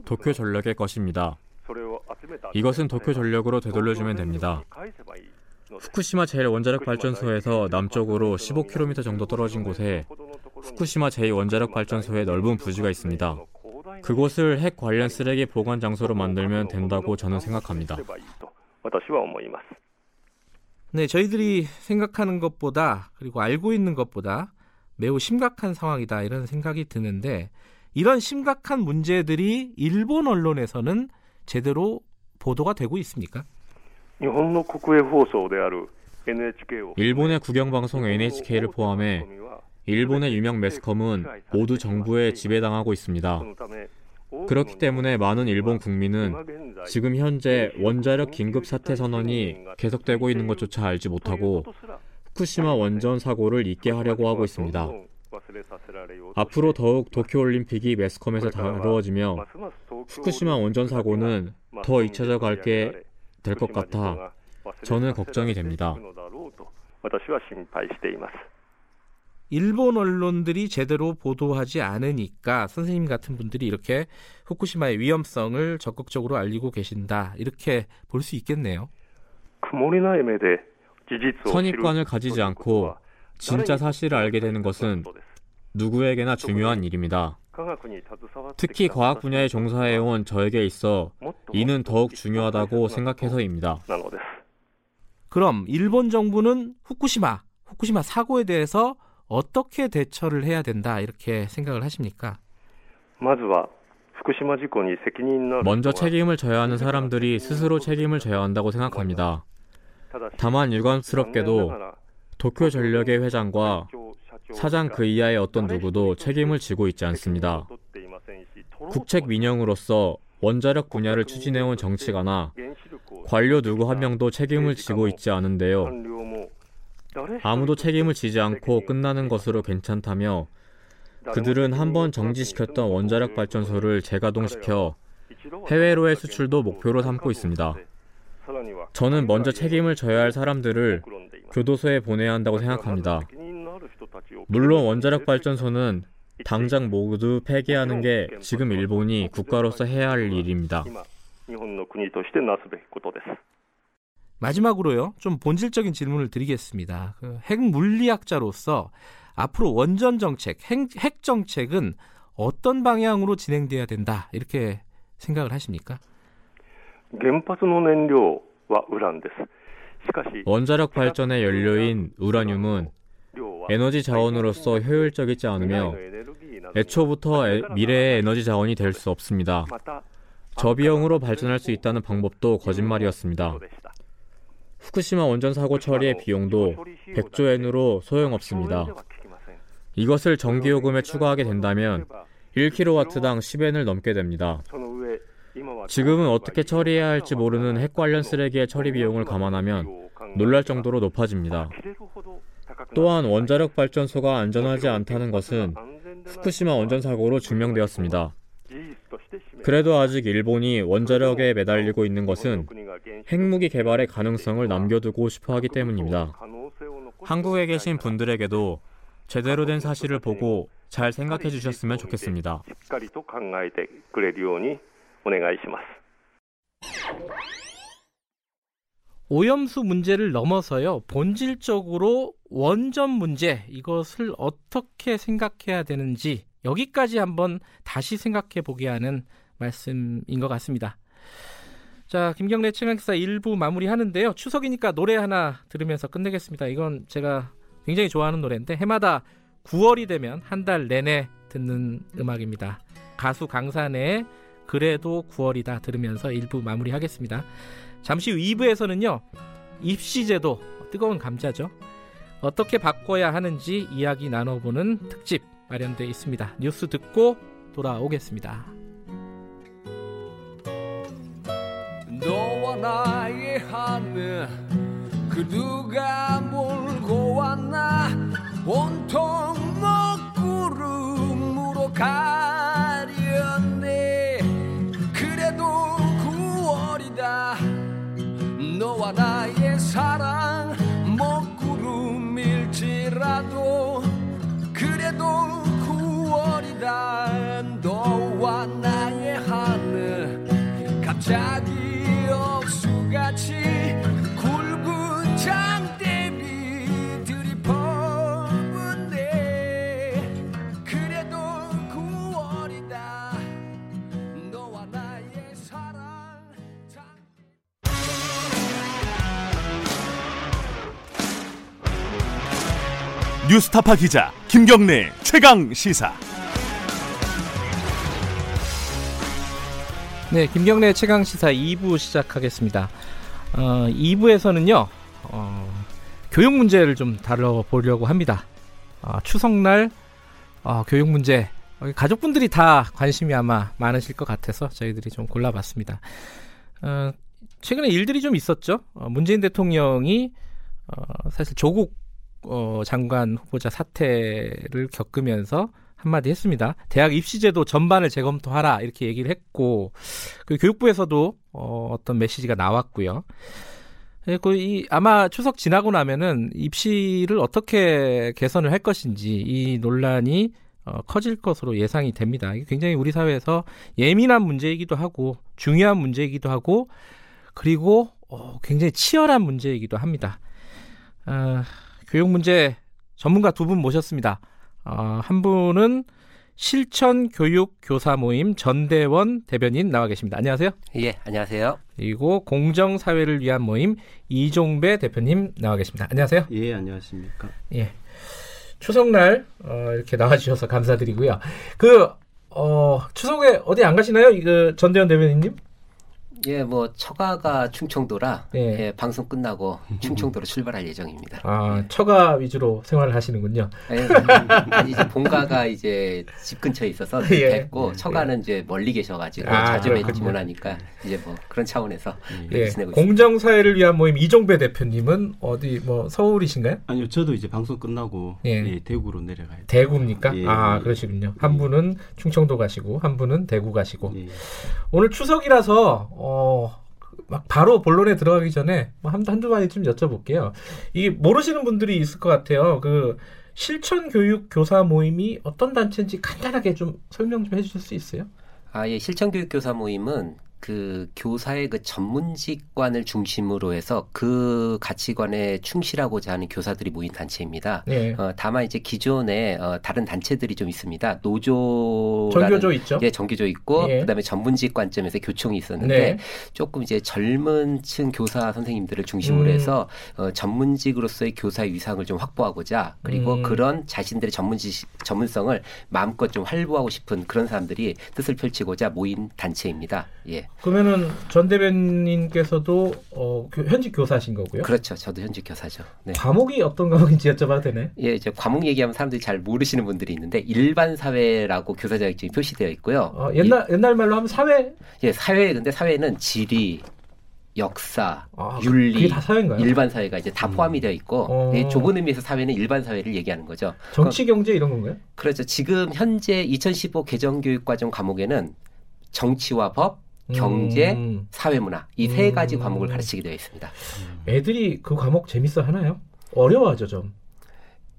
도쿄 전력의 것입니다. 이것은 도쿄 전력으로 되돌려주면 됩니다. 후쿠시마 제일 원자력 발전소에서 남쪽으로 십오 킬로미터 정도 떨어진 곳에 후쿠시마 제이 원자력 발전소의 넓은 부지가 있습니다. 그곳을 핵 관련 쓰레기 보관 장소로 만들면 된다고 저는 생각합니다. 네, 저희들이 생각하는 것보다 그리고 알고 있는 것보다 매우 심각한 상황이다 이런 생각이 드는데 이런 심각한 문제들이 일본 언론에서는 제대로 보도가 되고 있습니까? 일본의 국영방송 엔에이치케이를 포함해 일본의 유명 매스컴은 모두 정부에 지배당하고 있습니다. 그렇기 때문에 많은 일본 국민은 지금 현재 원자력 긴급사태 선언이 계속되고 있는 것조차 알지 못하고 후쿠시마 원전 사고를 잊게 하려고 하고 있습니다. 앞으로 더욱 도쿄올림픽이 매스컴에서 다루어지며 후쿠시마 원전 사고는 더 잊혀져갈게 될 것 같아 저는 걱정이 됩니다. 일본 언론들이 제대로 보도하지 않으니까 선생님 같은 분들이 이렇게 후쿠시마의 위험성을 적극적으로 알리고 계신다. 이렇게 볼 수 있겠네요. 선입관을 가지지 않고 진짜 사실을 알게 되는 것은 누구에게나 중요한 일입니다. 특히 과학 분야에 종사해온 저에게 있어 이는 더욱 중요하다고 생각해서입니다. 그럼 일본 정부는 후쿠시마, 후쿠시마 사고에 대해서 어떻게 대처를 해야 된다 이렇게 생각을 하십니까? 먼저 책임을 져야 하는 사람들이 스스로 책임을 져야 한다고 생각합니다. 다만 일관스럽게도 도쿄 전력의 회장과 사장 그 이하의 어떤 누구도 책임을 지고 있지 않습니다. 국책 민영으로서 원자력 분야를 추진해온 정치가나 관료 누구 한 명도 책임을 지고 있지 않은데요. 아무도 책임을 지지 않고 끝나는 것으로 괜찮다며 그들은 한번 정지시켰던 원자력 발전소를 재가동시켜 해외로의 수출도 목표로 삼고 있습니다. 저는 먼저 책임을 져야 할 사람들을 교도소에 보내야 한다고 생각합니다. 물론 원자력 발전소는 당장 모두 폐기하는 게 지금 일본이 국가로서 해야 할 일입니다. 마지막으로요, 좀 본질적인 질문을 드리겠습니다. 핵 물리학자로서 앞으로 원전 정책, 핵 정책은 어떤 방향으로 진행돼야 된다 이렇게 생각을 하십니까? 원자력 발전의 연료인 우라늄은 에너지 자원으로서 효율적이지 않으며 애초부터 에, 미래의 에너지 자원이 될 수 없습니다. 저비용으로 발전할 수 있다는 방법도 거짓말이었습니다. 후쿠시마 원전 사고 처리의 비용도 백조 엔으로 소용없습니다. 이것을 전기요금에 추가하게 된다면 일 킬로와트당 십 엔을 넘게 됩니다. 지금은 어떻게 처리해야 할지 모르는 핵 관련 쓰레기의 처리 비용을 감안하면 놀랄 정도로 높아집니다. 또한 원자력 발전소가 안전하지 않다는 것은 후쿠시마 원전 사고로 증명되었습니다. 그래도 아직 일본이 원자력에 매달리고 있는 것은 핵무기 개발의 가능성을 남겨두고 싶어 하기 때문입니다. 한국에 계신 분들에게도 제대로 된 사실을 보고 잘 생각해 주셨으면 좋겠습니다. 오염수 문제를 넘어서요, 본질적으로 원전 문제, 이것을 어떻게 생각해야 되는지 여기까지 한번 다시 생각해 보게 하는 말씀인 것 같습니다. 자, 김경래 최강시사 일 부 마무리하는데요. 추석이니까 노래 하나 들으면서 끝내겠습니다. 이건 제가 굉장히 좋아하는 노래인데 해마다 구월이 되면 한 달 내내 듣는 음악입니다. 가수 강산의 그래도 구월이다 들으면서 일 부 마무리하겠습니다. 잠시 후 이 부에서는요. 입시제도, 뜨거운 감자죠. 어떻게 바꿔야 하는지 이야기 나눠보는 특집 마련되어 있습니다. 뉴스 듣고 돌아오겠습니다. 너와 나의 하늘 그 누가 몰고 왔나 온통 먹구름으로 가렸네 그래도 구월이다 뉴스타파 기자 김경래 최강 시사. 네, 김경래 최강 시사 이 부 시작하겠습니다. 어, 이 부에서는요 어, 교육 문제를 좀 다뤄보려고 합니다. 어, 추석날 어, 교육 문제 가족분들이 다 관심이 아마 많으실 것 같아서 저희들이 좀 골라봤습니다. 어, 최근에 일들이 좀 있었죠. 어, 문재인 대통령이 어, 사실 조국 어, 장관 후보자 사태를 겪으면서 한마디 했습니다. 대학 입시제도 전반을 재검토하라 이렇게 얘기를 했고, 그 교육부에서도 어, 어떤 메시지가 나왔고요. 그 이 아마 추석 지나고 나면은 입시를 어떻게 개선을 할 것인지 이 논란이 어, 커질 것으로 예상이 됩니다. 이게 굉장히 우리 사회에서 예민한 문제이기도 하고 중요한 문제이기도 하고 그리고 어, 굉장히 치열한 문제이기도 합니다. 어, 교육 문제 전문가 두 분 모셨습니다. 어, 한 분은 실천교육교사모임 전대원 대변인 나와 계십니다. 안녕하세요. 예, 안녕하세요. 그리고 공정사회를 위한 모임 이종배 대표님 나와 계십니다. 안녕하세요. 예, 안녕하십니까. 예. 추석날 어, 이렇게 나와주셔서 감사드리고요. 그 어, 추석에 어디 안 가시나요, 이거 전대원 대변인님? 예, 뭐 처가가 충청도라 예. 예, 방송 끝나고 충청도로 출발할 예정입니다. 아, 예. 처가 위주로 생활을 하시는군요. 예, 아니, 이제 본가가 이제 집 근처에 있어서 예. 뵙고 처가는 예. 이제 멀리 계셔가지고 아, 자주 뵙지 못하니까 이제 뭐 그런 차원에서 예. 지내고 있습니다. 공정사회를 위한 모임 이종배 대표님은 어디 뭐 서울이신가요? 아니요, 저도 이제 방송 끝나고 예. 예, 대구로 내려가요. 대구입니까? 예. 아, 그러시군요. 한 분은 충청도 가시고 한 분은 대구 가시고 예. 오늘 추석이라서. 어, 막 바로 본론에 들어가기 전에 뭐 한, 한두 마디 좀 여쭤볼게요. 이게 모르시는 분들이 있을 것 같아요. 그 실천교육 교사 모임이 어떤 단체인지 간단하게 좀 설명 좀 해주실 수 있어요? 아, 예. 실천교육 교사 모임은 그 교사의 그 전문직관을 중심으로 해서 그 가치관에 충실하고자 하는 교사들이 모인 단체입니다. 네. 어, 다만 이제 기존에 어, 다른 단체들이 좀 있습니다. 노조, 정교조 있죠. 예, 정교조 있고 예. 그다음에 전문직 관점에서 교총이 있었는데 네. 조금 이제 젊은층 교사 선생님들을 중심으로 음. 해서 어, 전문직으로서의 교사의 위상을 좀 확보하고자 그리고 음. 그런 자신들의 전문지 전문성을 마음껏 좀 활보하고 싶은 그런 사람들이 뜻을 펼치고자 모인 단체입니다. 예. 그러면은 전 대변인께서도 어, 교, 현직 교사신 거고요? 그렇죠. 저도 현직 교사죠. 네. 과목이 어떤 과목인지 여쭤봐도 되나요? 예, 이제 과목 얘기하면 사람들이 잘 모르시는 분들이 있는데 일반 사회라고 교사 자격증이 표시되어 있고요. 어, 옛날 예, 옛날 말로 하면 사회? 예, 사회. 근데 사회는 지리, 역사, 아, 윤리, 일반 사회가 이제 다 포함이 되어 있고 어... 예, 좁은 의미에서 사회는 일반 사회를 얘기하는 거죠. 정치, 경제 이런 건가요? 그렇죠. 지금 현재 이천십오 개정교육과정 과목에는 정치와 법, 경제, 음. 사회문화 이 세 가지 음. 과목을 가르치게 되어 있습니다. 애들이 그 과목 재밌어 하나요? 어려워하죠 좀?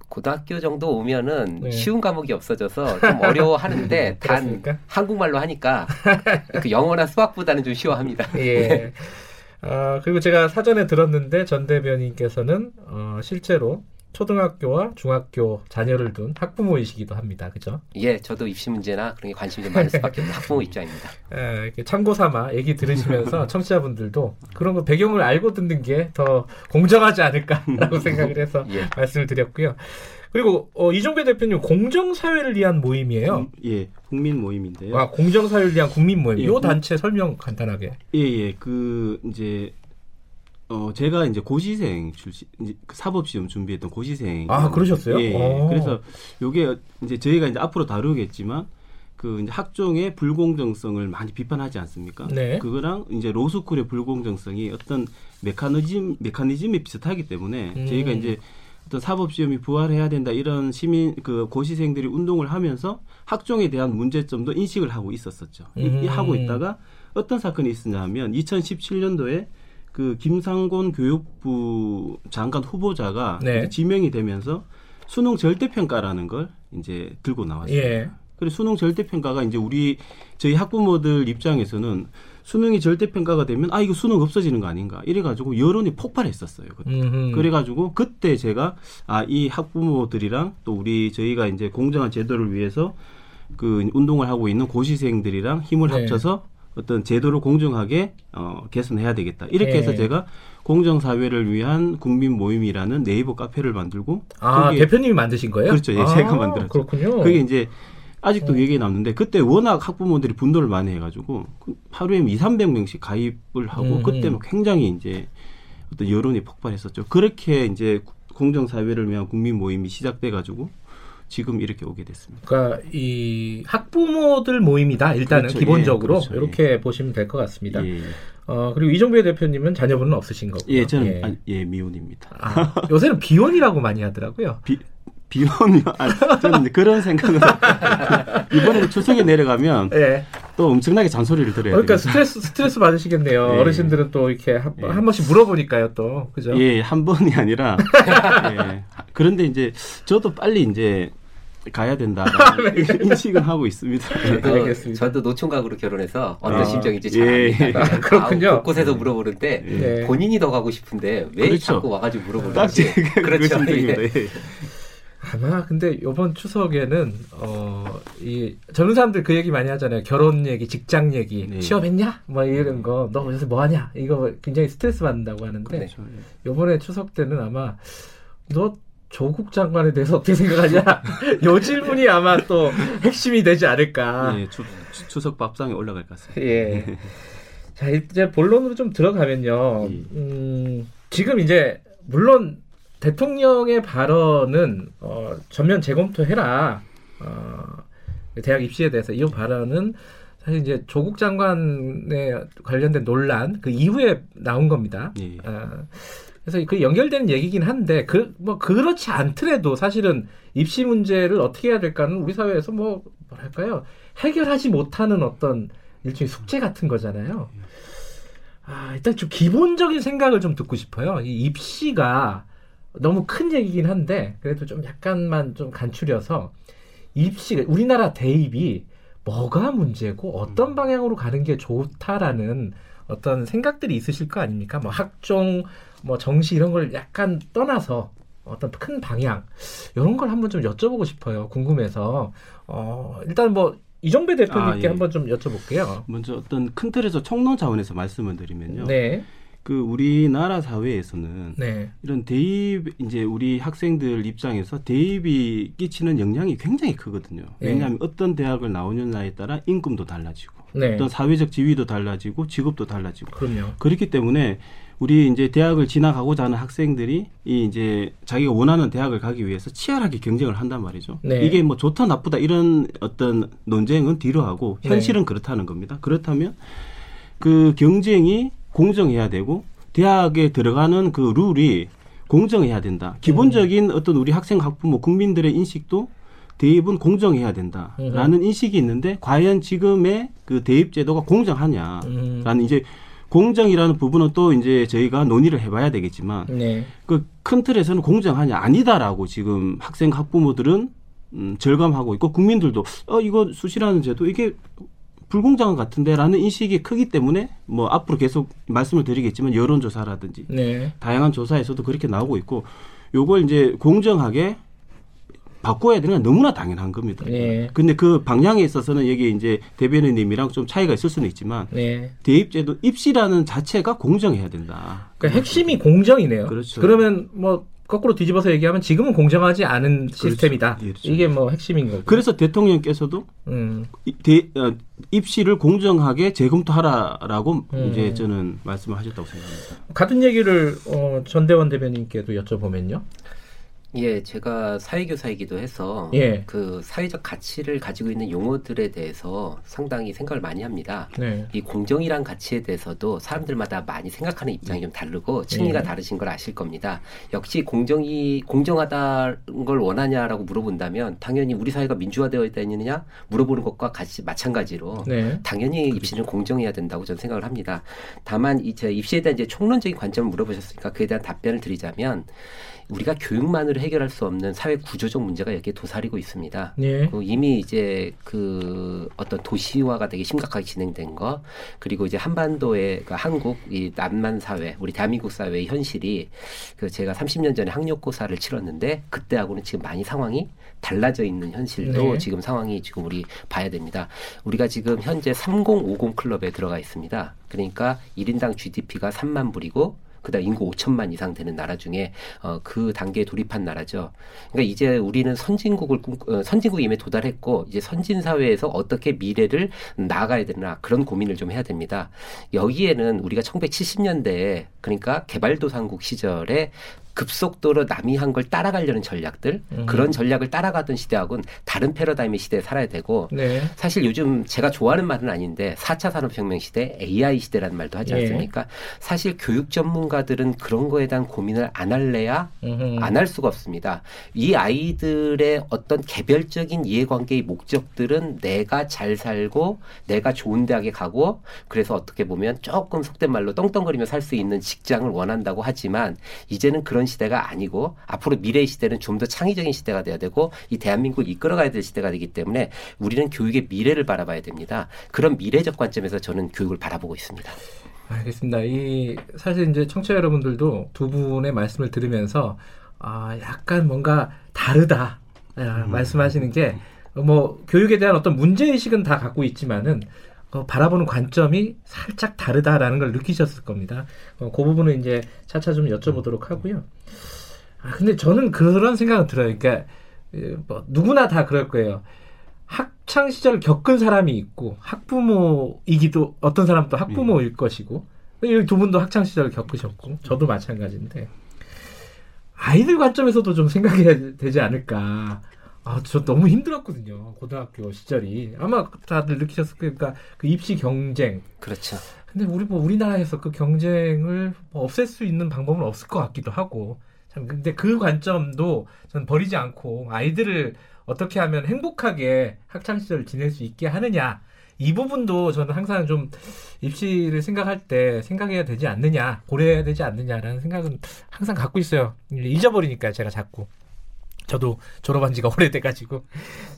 고등학교 정도 오면은 네. 쉬운 과목이 없어져서 좀 어려워하는데 단 그렇습니까? 한국말로 하니까 그 영어나 수학보다는 좀 쉬워합니다. 예. 아, 그리고 제가 사전에 들었는데 전 대변인께서는 어, 실제로 초등학교와 중학교 자녀를 둔 학부모이시기도 합니다. 그죠? 예, 저도 입시 문제나 그런 게 관심이 좀 많을 수밖에 없는 학부모 입장입니다. 예, 참고삼아 얘기 들으시면서 청취자분들도 그런 거 배경을 알고 듣는 게 더 공정하지 않을까라고 생각을 해서 예. 말씀을 드렸고요. 그리고 어, 이종배 대표님 공정사회를 위한 모임이에요. 음, 예, 국민 모임인데요. 아, 공정사회를 위한 국민 모임. 이 예, 단체 설명 간단하게. 예, 예, 그 이제. 어 제가 이제 고시생 출신 이제 사법시험 준비했던 고시생 아 그러셨어요? 예, 예. 그래서 요게 이제 저희가 이제 앞으로 다루겠지만 그 이제 학종의 불공정성을 많이 비판하지 않습니까? 네. 그거랑 이제 로스쿨의 불공정성이 어떤 메커니즘 메커니즘에 비슷하기 때문에 음. 저희가 이제 어떤 사법시험이 부활해야 된다 이런 시민 그 고시생들이 운동을 하면서 학종에 대한 문제점도 인식을 하고 있었었죠. 음. 이, 하고 있다가 어떤 사건이 있었냐면 이천십칠 년도에 그 김상곤 교육부 장관 후보자가 네. 지명이 되면서 수능 절대평가라는 걸 이제 들고 나왔어요. 예. 그래서 수능 절대평가가 이제 우리 저희 학부모들 입장에서는 수능이 절대평가가 되면 아 이거 수능 없어지는 거 아닌가 이래가지고 여론이 폭발했었어요. 그때. 그래가지고 그때 제가 아 이 학부모들이랑 또 우리 저희가 이제 공정한 제도를 위해서 그 운동을 하고 있는 고시생들이랑 힘을 네. 합쳐서 어떤 제도를 공정하게 어, 개선해야 되겠다. 이렇게 네. 해서 제가 공정사회를 위한 국민 모임이라는 네이버 카페를 만들고. 아, 대표님이 만드신 거예요? 그렇죠. 예, 아, 제가 만들었죠. 그렇군요. 그게 이제 아직도 음. 얘기가 남는데 그때 워낙 학부모들이 분노를 많이 해가지고 하루에 이삼백 명씩 가입을 하고 음. 그때 막 굉장히 이제 어떤 여론이 폭발했었죠. 그렇게 이제 공정사회를 위한 국민 모임이 시작돼가지고 지금 이렇게 오게 됐습니다. 그러니까 이 학부모들 모임이다. 일단은 그렇죠. 기본적으로 예, 그렇죠. 이렇게 예. 보시면 될 것 같습니다. 예. 어, 그리고 이종배 대표님은 자녀분은 없으신 거고요. 예, 저는 예, 아니, 예 미혼입니다. 아, 요새는 비혼이라고 많이 하더라고요. 비... 비혼이요? 아, 저는 그런 생각은 이번에도 추석에 내려가면 예. 또 엄청나게 잔소리를 들어야 돼요. 그러니까 스트레스, 스트레스 받으시겠네요. 예. 어르신들은 또 이렇게 한, 예. 한 번씩 물어보니까요, 또. 그죠? 예, 한 번이 아니라. 예. 그런데 이제 저도 빨리 이제 가야 된다. 인식은 하고 있습니다. 저도, 알겠습니다. 저도 노총각으로 결혼해서 어떤 아, 심정인지 잘 압니다. 예, 예. 그렇군요. 곳곳에서 물어보는데 예. 본인이 더 가고 싶은데 왜 그렇죠. 자꾸 와가지고 물어보는지. 그렇죠. 아마 근데 이번 추석에는 어, 이 젊은 사람들 그 얘기 많이 하잖아요. 결혼 얘기, 직장 얘기, 네. 취업했냐? 뭐 이런 거, 너 요새 뭐 하냐? 이거 굉장히 스트레스 받는다고 하는데 그렇죠. 이번에 추석 때는 아마 너 조국 장관에 대해서 어떻게 생각하냐? 이 질문이 아마 또 핵심이 되지 않을까. 네, 추, 추석 밥상에 올라갈 것 같습니다. 예. 자, 이제 본론으로 좀 들어가면요. 음, 지금 이제 물론 대통령의 발언은 어, 전면 재검토해라. 어, 대학 입시에 대해서 이 발언은 사실 이제 조국 장관에 관련된 논란 그 이후에 나온 겁니다. 예. 어, 그래서 그 연결되는 얘기긴 한데 그 뭐 그렇지 않더라도 사실은 입시 문제를 어떻게 해야 될까는 우리 사회에서 뭐 뭐랄까요 해결하지 못하는 어떤 일종의 숙제 같은 거잖아요. 아, 일단 좀 기본적인 생각을 좀 듣고 싶어요. 이 입시가 너무 큰 얘기긴 한데 그래도 좀 약간만 좀 간추려서 입시 우리나라 대입이 뭐가 문제고 어떤 방향으로 가는 게 좋다라는 어떤 생각들이 있으실 거 아닙니까? 뭐 학종, 뭐 정시 이런 걸 약간 떠나서 어떤 큰 방향 이런 걸 한번 좀 여쭤보고 싶어요. 궁금해서 어, 일단 뭐 이종배 대표님께 아, 예. 한번 좀 여쭤볼게요. 먼저 어떤 큰 틀에서 총론 차원에서 말씀을 드리면요. 네. 그 우리나라 사회에서는 네. 이런 대입 이제 우리 학생들 입장에서 대입이 끼치는 영향이 굉장히 크거든요. 네. 왜냐하면 어떤 대학을 나오느냐에 따라 임금도 달라지고 네. 어떤 사회적 지위도 달라지고 직업도 달라지고 그럼요. 그렇기 때문에 우리 이제 대학을 진학하고자 하는 학생들이 이 이제 자기가 원하는 대학을 가기 위해서 치열하게 경쟁을 한단 말이죠. 네. 이게 뭐 좋다 나쁘다 이런 어떤 논쟁은 뒤로 하고 현실은 네. 그렇다는 겁니다. 그렇다면 그 경쟁이 공정해야 되고 대학에 들어가는 그 룰이 공정해야 된다. 기본적인 음. 어떤 우리 학생, 학부모, 국민들의 인식도 대입은 공정해야 된다라는 음. 인식이 있는데 과연 지금의 그 대입 제도가 공정하냐라는 음. 이제 공정이라는 부분은 또 이제 저희가 논의를 해봐야 되겠지만 네. 그 큰 틀에서는 공정하냐 아니다라고 지금 학생, 학부모들은 음, 절감하고 있고 국민들도 어 이거 수시라는 제도 이게 불공정한 같은데라는 인식이 크기 때문에 뭐 앞으로 계속 말씀을 드리겠지만 여론조사라든지 네. 다양한 조사에서도 그렇게 나오고 있고 요걸 이제 공정하게 바꿔야 되는 건 너무나 당연한 겁니다. 네. 근데 그 방향에 있어서는 여기 이제 대변인님이랑 좀 차이가 있을 수는 있지만 네. 대입제도 입시라는 자체가 공정해야 된다. 그러니까 핵심이 공정이네요. 그렇죠. 그러면 뭐 거꾸로 뒤집어서 얘기하면 지금은 공정하지 않은 그렇죠. 시스템이다. 그렇죠. 이게 뭐 핵심인 거고. 그래서 대통령께서도 음. 대, 입시를 공정하게 재검토하라라고 음. 이제 저는 말씀을 하셨다고 생각합니다. 같은 얘기를 어, 전대원 대변인께도 여쭤보면요. 예, 제가 사회교사이기도 해서 예. 그 사회적 가치를 가지고 있는 용어들에 대해서 상당히 생각을 많이 합니다. 네. 이 공정이란 가치에 대해서도 사람들마다 많이 생각하는 입장이 좀 다르고 층위가 예. 다르신 걸 아실 겁니다. 역시 공정이 공정하다는 걸 원하냐라고 물어본다면 당연히 우리 사회가 민주화되어 있느냐 물어보는 것과 같이 마찬가지로 네. 당연히 입시는 그렇죠. 공정해야 된다고 저는 생각을 합니다. 다만 이제 입시에 대한 이제 총론적인 관점을 물어보셨으니까 그에 대한 답변을 드리자면 우리가 교육만으로 해결할 수 없는 사회 구조적 문제가 여기에 도사리고 있습니다. 예. 그 이미 이제 그 어떤 도시화가 되게 심각하게 진행된 거, 그리고 이제 한반도의 그러니까 한국 이 남만 사회, 우리 대한민국 사회의 현실이 그 제가 삼십 년 전에 학력고사를 치렀는데 그때하고는 지금 많이 상황이 달라져 있는 현실도 네. 지금 상황이 지금 우리 봐야 됩니다. 우리가 지금 현재 삼공오공 클럽에 들어가 있습니다. 그러니까 일 인당 지디피가 삼만 불이고 그다음 인구 오천만 이상 되는 나라 중에 어, 그 단계에 돌입한 나라죠. 그러니까 이제 우리는 선진국을 꿈, 선진국 이미 도달했고 이제 선진 사회에서 어떻게 미래를 나아가야 되나 그런 고민을 좀 해야 됩니다. 여기에는 우리가 천구백칠십 년대에 그러니까 개발도상국 시절에 급속도로 남이 한 걸 따라가려는 전략들 음. 그런 전략을 따라가던 시대하고는 다른 패러다임의 시대에 살아야 되고 네. 사실 요즘 제가 좋아하는 말은 아닌데 사 차 산업혁명 시대 에이아이 시대라는 말도 하지 않습니까? 네. 사실 교육 전문가들은 그런 거에 대한 고민을 안 할래야 안 할 수가 없습니다. 이 아이들의 어떤 개별적인 이해관계의 목적들은 내가 잘 살고 내가 좋은 대학에 가고 그래서 어떻게 보면 조금 속된 말로 떵떵거리며 살 수 있는 직장을 원한다고 하지만 이제는 그런 시대가 아니고 앞으로 미래의 시대는 좀 더 창의적인 시대가 돼야 되고 이 대한민국을 이끌어가야 될 시대가 되기 때문에 우리는 교육의 미래를 바라봐야 됩니다. 그런 미래적 관점에서 저는 교육을 바라보고 있습니다. 알겠습니다. 이 사실 이제 청취자 여러분들도 두 분의 말씀을 들으면서 아 약간 뭔가 다르다 음. 말씀하시는 게 뭐 교육에 대한 어떤 문제의식은 다 갖고 있지만은 어, 바라보는 관점이 살짝 다르다라는 걸 느끼셨을 겁니다. 어, 그 부분은 이제 차차 좀 여쭤보도록 하고요. 아, 근데 저는 그런 생각은 들어요. 그러니까 뭐, 누구나 다 그럴 거예요. 학창 시절을 겪은 사람이 있고 학부모이기도 어떤 사람은 또 학부모일 음. 것이고 여기 두 분도 학창 시절을 겪으셨고 저도 마찬가지인데 아이들 관점에서도 좀 생각해야 되지 않을까. 아, 저 너무 힘들었거든요. 고등학교 시절이. 아마 다들 느끼셨을 거예요. 그러니까 그 입시 경쟁. 그렇죠. 근데 우리 뭐 우리나라에서 그 경쟁을 뭐 없앨 수 있는 방법은 없을 것 같기도 하고. 참, 근데 그 관점도 전 버리지 않고 아이들을 어떻게 하면 행복하게 학창시절을 지낼 수 있게 하느냐. 이 부분도 저는 항상 좀 입시를 생각할 때 생각해야 되지 않느냐. 고려해야 되지 않느냐라는 생각은 항상 갖고 있어요. 잊어버리니까 제가 자꾸. 저도 졸업한 지가 오래돼가지고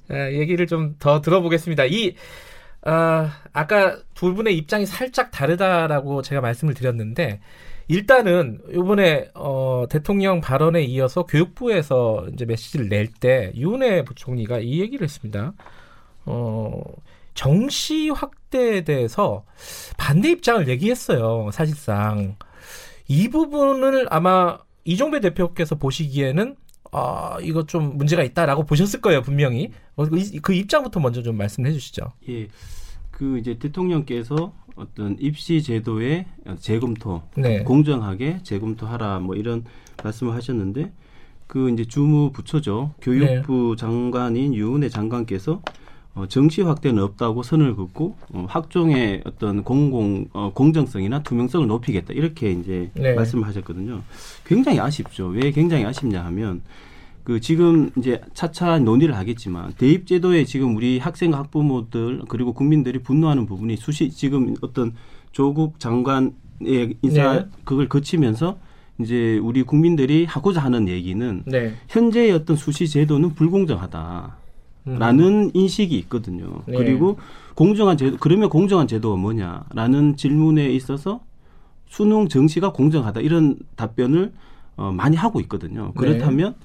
아, 얘기를 좀 더 들어보겠습니다. 이 아, 아까 두 분의 입장이 살짝 다르다라고 제가 말씀을 드렸는데 일단은 이번에 어, 대통령 발언에 이어서 교육부에서 이제 메시지를 낼 때 유은혜 부총리가 이 얘기를 했습니다. 어, 정시 확대에 대해서 반대 입장을 얘기했어요. 사실상 이 부분을 아마 이종배 대표께서 보시기에는 아, 어, 이거 좀 문제가 있다라고 보셨을 거예요, 분명히. 그 입장부터 먼저 좀 말씀해 주시죠. 예. 그 이제 대통령께서 어떤 입시 제도의 재검토, 네. 공정하게 재검토하라 뭐 이런 말씀을 하셨는데 그 이제 주무 부처죠. 교육부 네. 장관인 유은혜 장관께서 어, 정시 확대는 없다고 선을 긋고 어, 학종의 어떤 공공 어, 공정성이나 투명성을 높이겠다 이렇게 이제 네. 말씀을 하셨거든요. 굉장히 아쉽죠. 왜 굉장히 아쉽냐 하면 그 지금 이제 차차 논의를 하겠지만 대입 제도에 지금 우리 학생과 학부모들 그리고 국민들이 분노하는 부분이 수시 지금 어떤 조국 장관의 인사 네. 그걸 거치면서 이제 우리 국민들이 하고자 하는 얘기는 네. 현재의 어떤 수시 제도는 불공정하다. 라는 인식이 있거든요. 네. 그리고 공정한 제도, 그러면 공정한 제도가 뭐냐라는 질문에 있어서 수능 정시가 공정하다 이런 답변을 어, 많이 하고 있거든요. 그렇다면 네.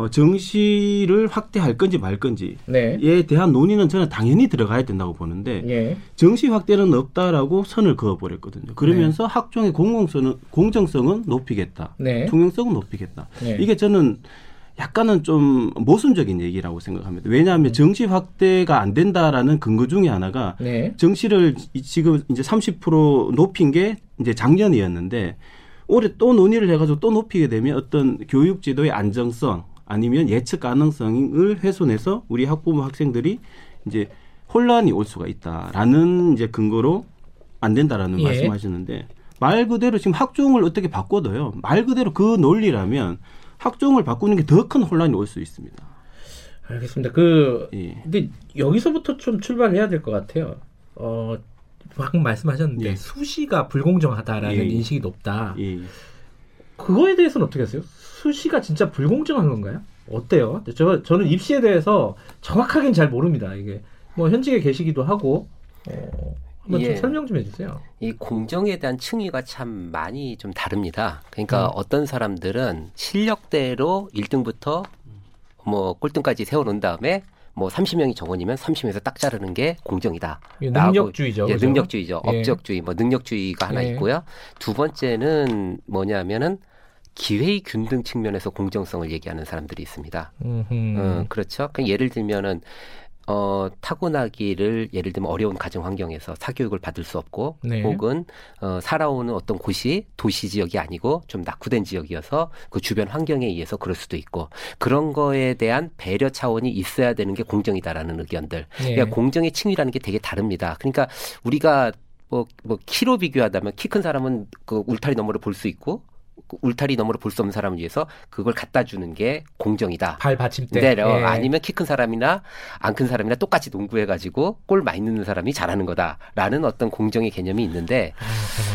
어, 정시를 확대할 건지 말 건지에 네. 대한 논의는 저는 당연히 들어가야 된다고 보는데 네. 정시 확대는 없다라고 선을 그어버렸거든요. 그러면서 네. 학종의 공공성은, 공정성은 높이겠다. 네. 투명성은 높이겠다. 네. 이게 저는 약간은 좀 모순적인 얘기라고 생각합니다. 왜냐하면 음. 정시 확대가 안 된다라는 근거 중에 하나가 네. 정시를 지금 이제 삼십 퍼센트 높인 게 이제 작년이었는데 올해 또 논의를 해가지고 또 높이게 되면 어떤 교육제도의 안정성 아니면 예측 가능성을 훼손해서 우리 학부모 학생들이 이제 혼란이 올 수가 있다라는 이제 근거로 안 된다라는 예. 말씀하셨는데 말 그대로 지금 학종을 어떻게 바꿔둬요. 말 그대로 그 논리라면 학종을 바꾸는 게 더 큰 혼란이 올 수 있습니다. 알겠습니다. 그 예. 근데 여기서부터 좀 출발해야 될 것 같아요. 어, 방금 말씀하셨는데 예. 수시가 불공정하다라는 예. 인식이 높다. 예. 그거에 대해서는 어떻게 하세요? 수시가 진짜 불공정한 건가요? 어때요? 저, 저는 입시에 대해서 정확하게는 잘 모릅니다. 이게 뭐 현직에 계시기도 하고 어, 한번 예. 좀 설명 좀 해주세요. 이 공정에 대한 층위가 참 많이 좀 다릅니다. 그러니까 음. 어떤 사람들은 실력대로 일 등부터 뭐 꼴등까지 세워놓은 다음에 뭐 삼십 명이 정원이면 삼십에서 딱 자르는 게 공정이다. 예, 능력주의죠. 예, 그렇죠? 능력주의죠. 예. 업적주의, 뭐 능력주의가 하나 예. 있고요. 두 번째는 뭐냐면은 기회의 균등 측면에서 공정성을 얘기하는 사람들이 있습니다. 음, 그렇죠. 그러니까 예를 들면은 어, 타고나기를 예를 들면 어려운 가정환경에서 사교육을 받을 수 없고 네. 혹은 어, 살아오는 어떤 곳이 도시지역이 아니고 좀 낙후된 지역이어서 그 주변 환경에 의해서 그럴 수도 있고 그런 거에 대한 배려 차원이 있어야 되는 게 공정이다라는 의견들. 네. 그러니까 공정의 층위라는 게 되게 다릅니다. 그러니까 우리가 뭐, 뭐 키로 비교하다면 키 큰 사람은 그 울타리 너머를 볼 수 있고 울타리 너머로 볼 수 없는 사람을 위해서 그걸 갖다 주는 게 공정이다. 발 받침대. 네, 네. 예. 아니면 키 큰 사람이나 안 큰 사람이나 똑같이 농구해가지고 골 많이 넣는 사람이 잘하는 거다라는 어떤 공정의 개념이 있는데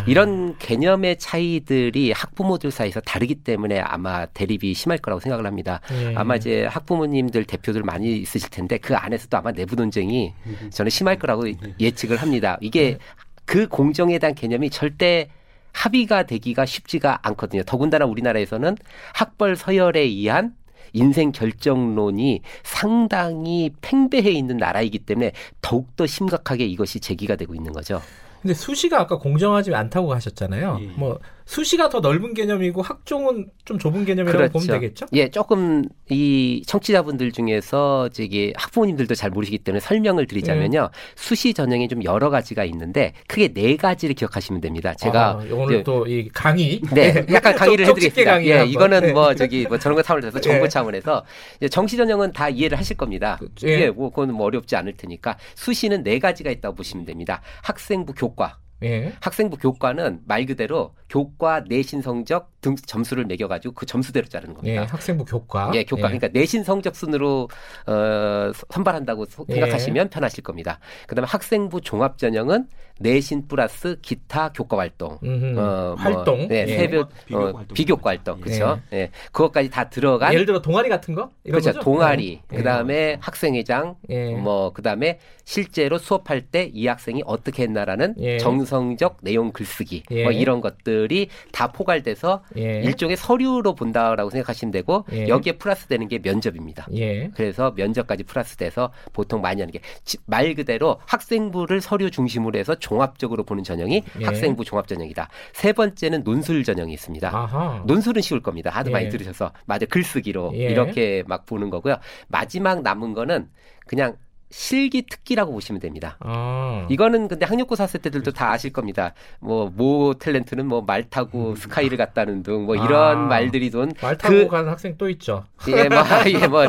이런 개념의 차이들이 학부모들 사이에서 다르기 때문에 아마 대립이 심할 거라고 생각을 합니다. 예. 아마 이제 학부모님들 대표들 많이 있으실 텐데 그 안에서도 아마 내부 논쟁이 저는 심할 거라고 예측을 합니다. 이게 그 공정에 대한 개념이 절대 합의가 되기가 쉽지가 않거든요. 더군다나 우리나라에서는 학벌 서열에 의한 인생 결정론이 상당히 팽배해 있는 나라이기 때문에 더욱더 심각하게 이것이 제기가 되고 있는 거죠. 근데 수시가 아까 공정하지 않다고 하셨잖아요. 예. 뭐 수시가 더 넓은 개념이고 학종은 좀 좁은 개념이라고 그렇죠. 보면 되겠죠? 예, 조금 이 청취자분들 중에서 저기 학부모님들도 잘 모르시기 때문에 설명을 드리자면요. 예. 수시 전형이 좀 여러 가지가 있는데 크게 네 가지를 기억하시면 됩니다. 제가 아, 오늘 또 이 강의 네, 약간 강의를 해드리겠습니다. 예, 이거는 네. 뭐 저기 뭐 저런 거 차원에서 정보 예. 차원에서 정시 전형은 다 이해를 하실 겁니다. 예, 예 뭐 그건 뭐 어렵지 않을 테니까 수시는 네 가지가 있다고 보시면 됩니다. 학생부 교 교과. 예. 학생부 교과는 말 그대로 교과 내신 성적 등 점수를 매겨가지고 그 점수대로 자르는 겁니다. 예, 학생부 교과. 예, 교과. 예. 그러니까 내신 성적 순으로 어, 선발한다고 생각하시면 예. 편하실 겁니다. 그다음에 학생부 종합 전형은 내신 플러스 기타 교과 활동, 음, 어, 활동, 뭐, 네, 예. 새벽 비교과, 어, 활동. 비교과 활동, 그렇죠. 예. 예, 그것까지 다 들어간. 예를 들어 동아리 같은 거, 그렇죠. 동아리. 네. 그다음에 예. 학생회장, 예. 뭐 그다음에 실제로 수업할 때 이 학생이 어떻게 했나라는 예. 정성적 내용 글쓰기, 예. 뭐 이런 것들이 다 포괄돼서 예. 일종의 서류로 본다라고 생각하시면 되고 예. 여기에 플러스되는 게 면접입니다. 예. 그래서 면접까지 플러스돼서 보통 많이 하는 게 말 그대로 학생부를 서류 중심으로 해서 종합적으로 보는 전형이 예. 학생부 종합 전형이다. 세 번째는 논술 전형이 있습니다. 아하. 논술은 쉬울 겁니다. 하도 예. 많이 들으셔서 맞아 글쓰기로 예. 이렇게 막 보는 거고요. 마지막 남은 거는 그냥 실기 특기라고 보시면 됩니다. 아. 이거는 근데 학력고사 쓸 때들도 다 아실 겁니다. 뭐 모 탤런트는 뭐 말 타고 음. 스카이를 갔다는 등 뭐 이런 아. 말들이 돈 말 타고 그, 가는 학생 또 있죠. 예, 뭐, 예, 뭐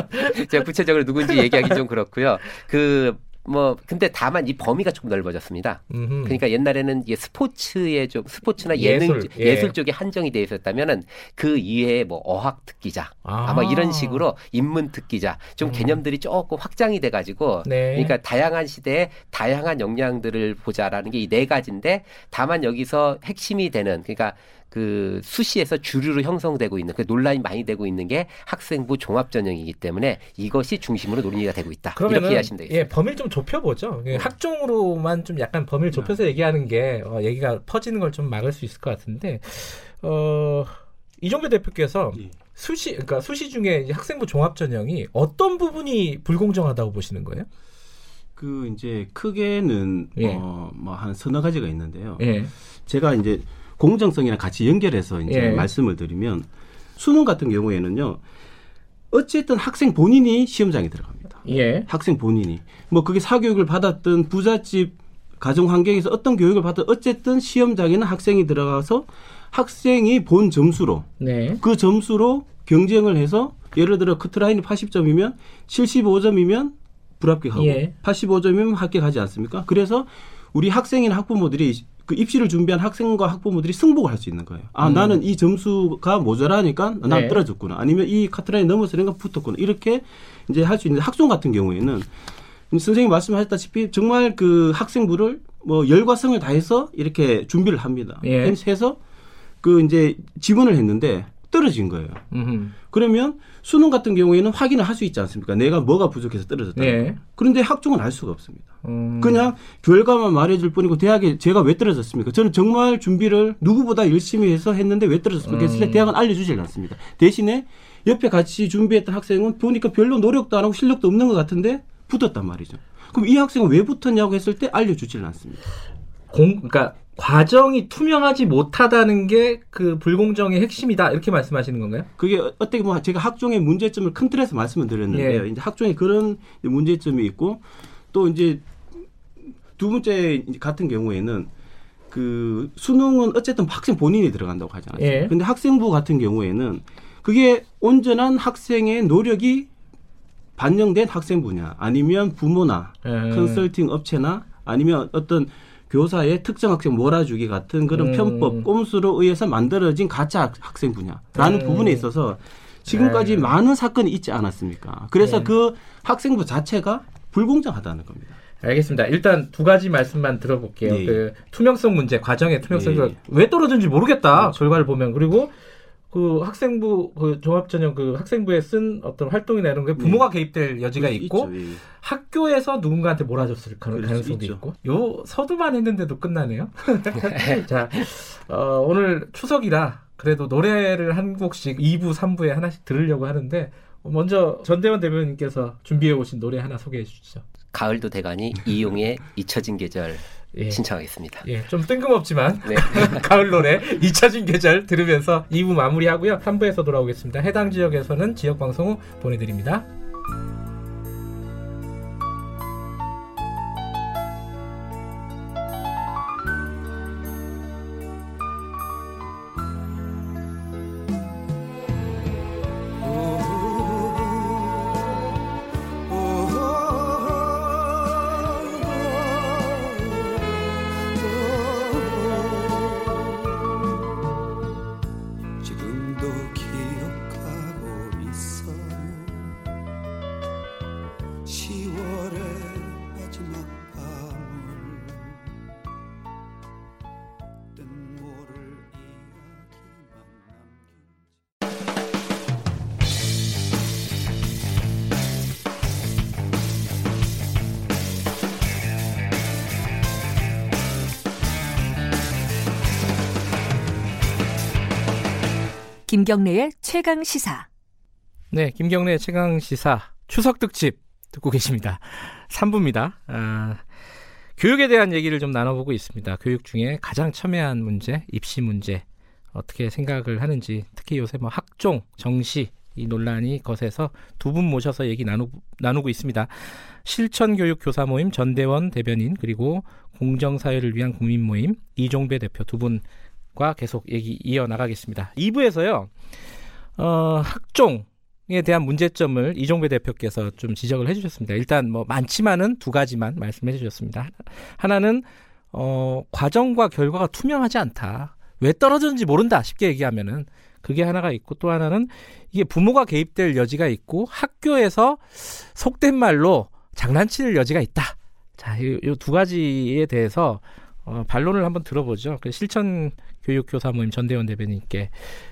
제가 구체적으로 누군지 얘기하기 좀 그렇고요. 그 뭐 근데 다만 이 범위가 조금 넓어졌습니다. 음흠. 그러니까 옛날에는 예, 스포츠에 좀 스포츠나 예능 예술, 예. 예술 쪽에 한정이 되어 있었다면은 그 이외에 뭐 어학 특기자 아. 아마 이런 식으로 인문 특기자 좀 음. 개념들이 조금 확장이 돼가지고 네. 그러니까 다양한 시대에 다양한 역량들을 보자라는 게 이 네 가지인데 다만 여기서 핵심이 되는 그러니까. 그 수시에서 주류로 형성되고 있는 그 논란이 많이 되고 있는 게 학생부 종합 전형이기 때문에 이것이 중심으로 논의가 되고 있다. 이렇게 이해하시면 되겠습니다. 예, 범위를 좀 좁혀보죠. 음. 학종으로만 좀 약간 범위를 좁혀서 음. 얘기하는 게 어, 얘기가 퍼지는 걸 좀 막을 수 있을 것 같은데 어, 이종배 대표께서 예. 수시 그러니까 수시 중에 이제 학생부 종합 전형이 어떤 부분이 불공정하다고 보시는 거예요? 그 이제 크게는 예. 어, 뭐 한 서너 가지가 있는데요. 예. 제가 이제 공정성이랑 같이 연결해서 이제 예. 말씀을 드리면 수능 같은 경우에는요. 어쨌든 학생 본인이 시험장에 들어갑니다. 예. 학생 본인이. 뭐 그게 사교육을 받았든 부잣집 가정 환경에서 어떤 교육을 받든 어쨌든 시험장에는 학생이 들어가서 학생이 본 점수로 네. 그 점수로 경쟁을 해서 예를 들어 커트라인이 팔십 점이면 칠십오 점이면 불합격하고 예. 팔십오 점이면 합격하지 않습니까? 그래서 우리 학생이나 학부모들이 그 입시를 준비한 학생과 학부모들이 승복을 할 수 있는 거예요. 아 음. 나는 이 점수가 모자라니까 난 네. 떨어졌구나. 아니면 이 커트라인 넘어서니까 붙었구나. 이렇게 이제 할 수 있는데 학종 같은 경우에는 선생님 말씀하셨다시피 정말 그 학생부를 뭐 열과 성을 다해서 이렇게 준비를 합니다. 예. 해서 그 이제 지원을 했는데 떨어진 거예요. 음흠. 그러면 수능 같은 경우에는 확인을 할 수 있지 않습니까? 내가 뭐가 부족해서 떨어졌다. 예. 그런데 학종은 알 수가 없습니다. 음. 그냥 결과만 말해줄 뿐이고 대학에 제가 왜 떨어졌습니까? 저는 정말 준비를 누구보다 열심히 해서 했는데 왜 떨어졌습니까? 음. 대학은 알려주질 않습니다. 대신에 옆에 같이 준비했던 학생은 보니까 별로 노력도 안 하고 실력도 없는 것 같은데 붙었단 말이죠. 그럼 이 학생은 왜 붙었냐고 했을 때 알려주질 않습니다. 공, 그러니까 과정이 투명하지 못하다는 게 그 불공정의 핵심이다 이렇게 말씀하시는 건가요? 그게 어떻게 보면 제가 학종의 문제점을 큰 틀에서 말씀을 드렸는데요. 예. 이제 학종의 그런 문제점이 있고 또 이제 두 번째 같은 경우에는 그 수능은 어쨌든 학생 본인이 들어간다고 하지 않았습니까? 예. 근데 학생부 같은 경우에는 그게 온전한 학생의 노력이 반영된 학생부냐 아니면 부모나 예. 컨설팅 업체나 아니면 어떤 교사의 특정 학생 몰아주기 같은 그런 음. 편법, 꼼수로 의해서 만들어진 가짜 학생 분야라는 음. 부분에 있어서 지금까지 네. 많은 사건이 있지 않았습니까? 그래서 네. 그 학생부 자체가 불공정하다는 겁니다. 알겠습니다. 일단 두 가지 말씀만 들어볼게요. 네. 그 투명성 문제, 과정의 투명성이 네. 왜 떨어진지 모르겠다. 네. 결과를 보면. 그리고 그 학생부, 그 종합전형 그 학생부에 쓴 어떤 활동이나 이런 게 부모가 네. 개입될 여지가 있고 있죠, 예. 학교에서 누군가한테 몰아줬을 가능성도 있죠. 있고 요 서두만 했는데도 끝나네요. 자, 어, 오늘 추석이라 그래도 노래를 한 곡씩 이 부, 삼 부에 하나씩 들으려고 하는데 먼저 전대원 대변인께서 준비해 오신 노래 하나 소개해 주시죠. 가을도 돼가니 이용의 잊혀진 계절. 예. 신청하겠습니다. 예, 좀 뜬금없지만 네. 가을 노래 잊혀진 계절 들으면서 이 부 마무리하고요. 삼 부에서 돌아오겠습니다. 해당 지역에서는 지역방송 후 보내드립니다. 김경래의 최강시사. 네, 김경래의 최강시사 추석 특집 듣고 계십니다. 삼 부입니다. 아, 교육에 대한 얘기를 좀 나눠보고 있습니다. 교육 중에 가장 첨예한 문제, 입시 문제 어떻게 생각을 하는지, 특히 요새 뭐 학종, 정시 이 논란이 거세서 두 분 모셔서 얘기 나누, 나누고 있습니다. 실천교육교사모임 전대원 대변인 그리고 공정사회를 위한 국민 모임 이종배 대표 두 분 과 계속 얘기 이어나가겠습니다. 이 부에서요. 어, 학종에 대한 문제점을 이종배 대표께서 좀 지적을 해주셨습니다. 일단 뭐 많지만은 두 가지만 말씀해 주셨습니다. 하나는 어, 과정과 결과가 투명하지 않다. 왜 떨어졌는지 모른다. 쉽게 얘기하면은 그게 하나가 있고 또 하나는 이게 부모가 개입될 여지가 있고 학교에서 속된 말로 장난칠 여지가 있다. 자, 이 두 가지에 대해서 어, 반론을 한번 들어보죠. 실천 교육교사모임 전대원 대변인께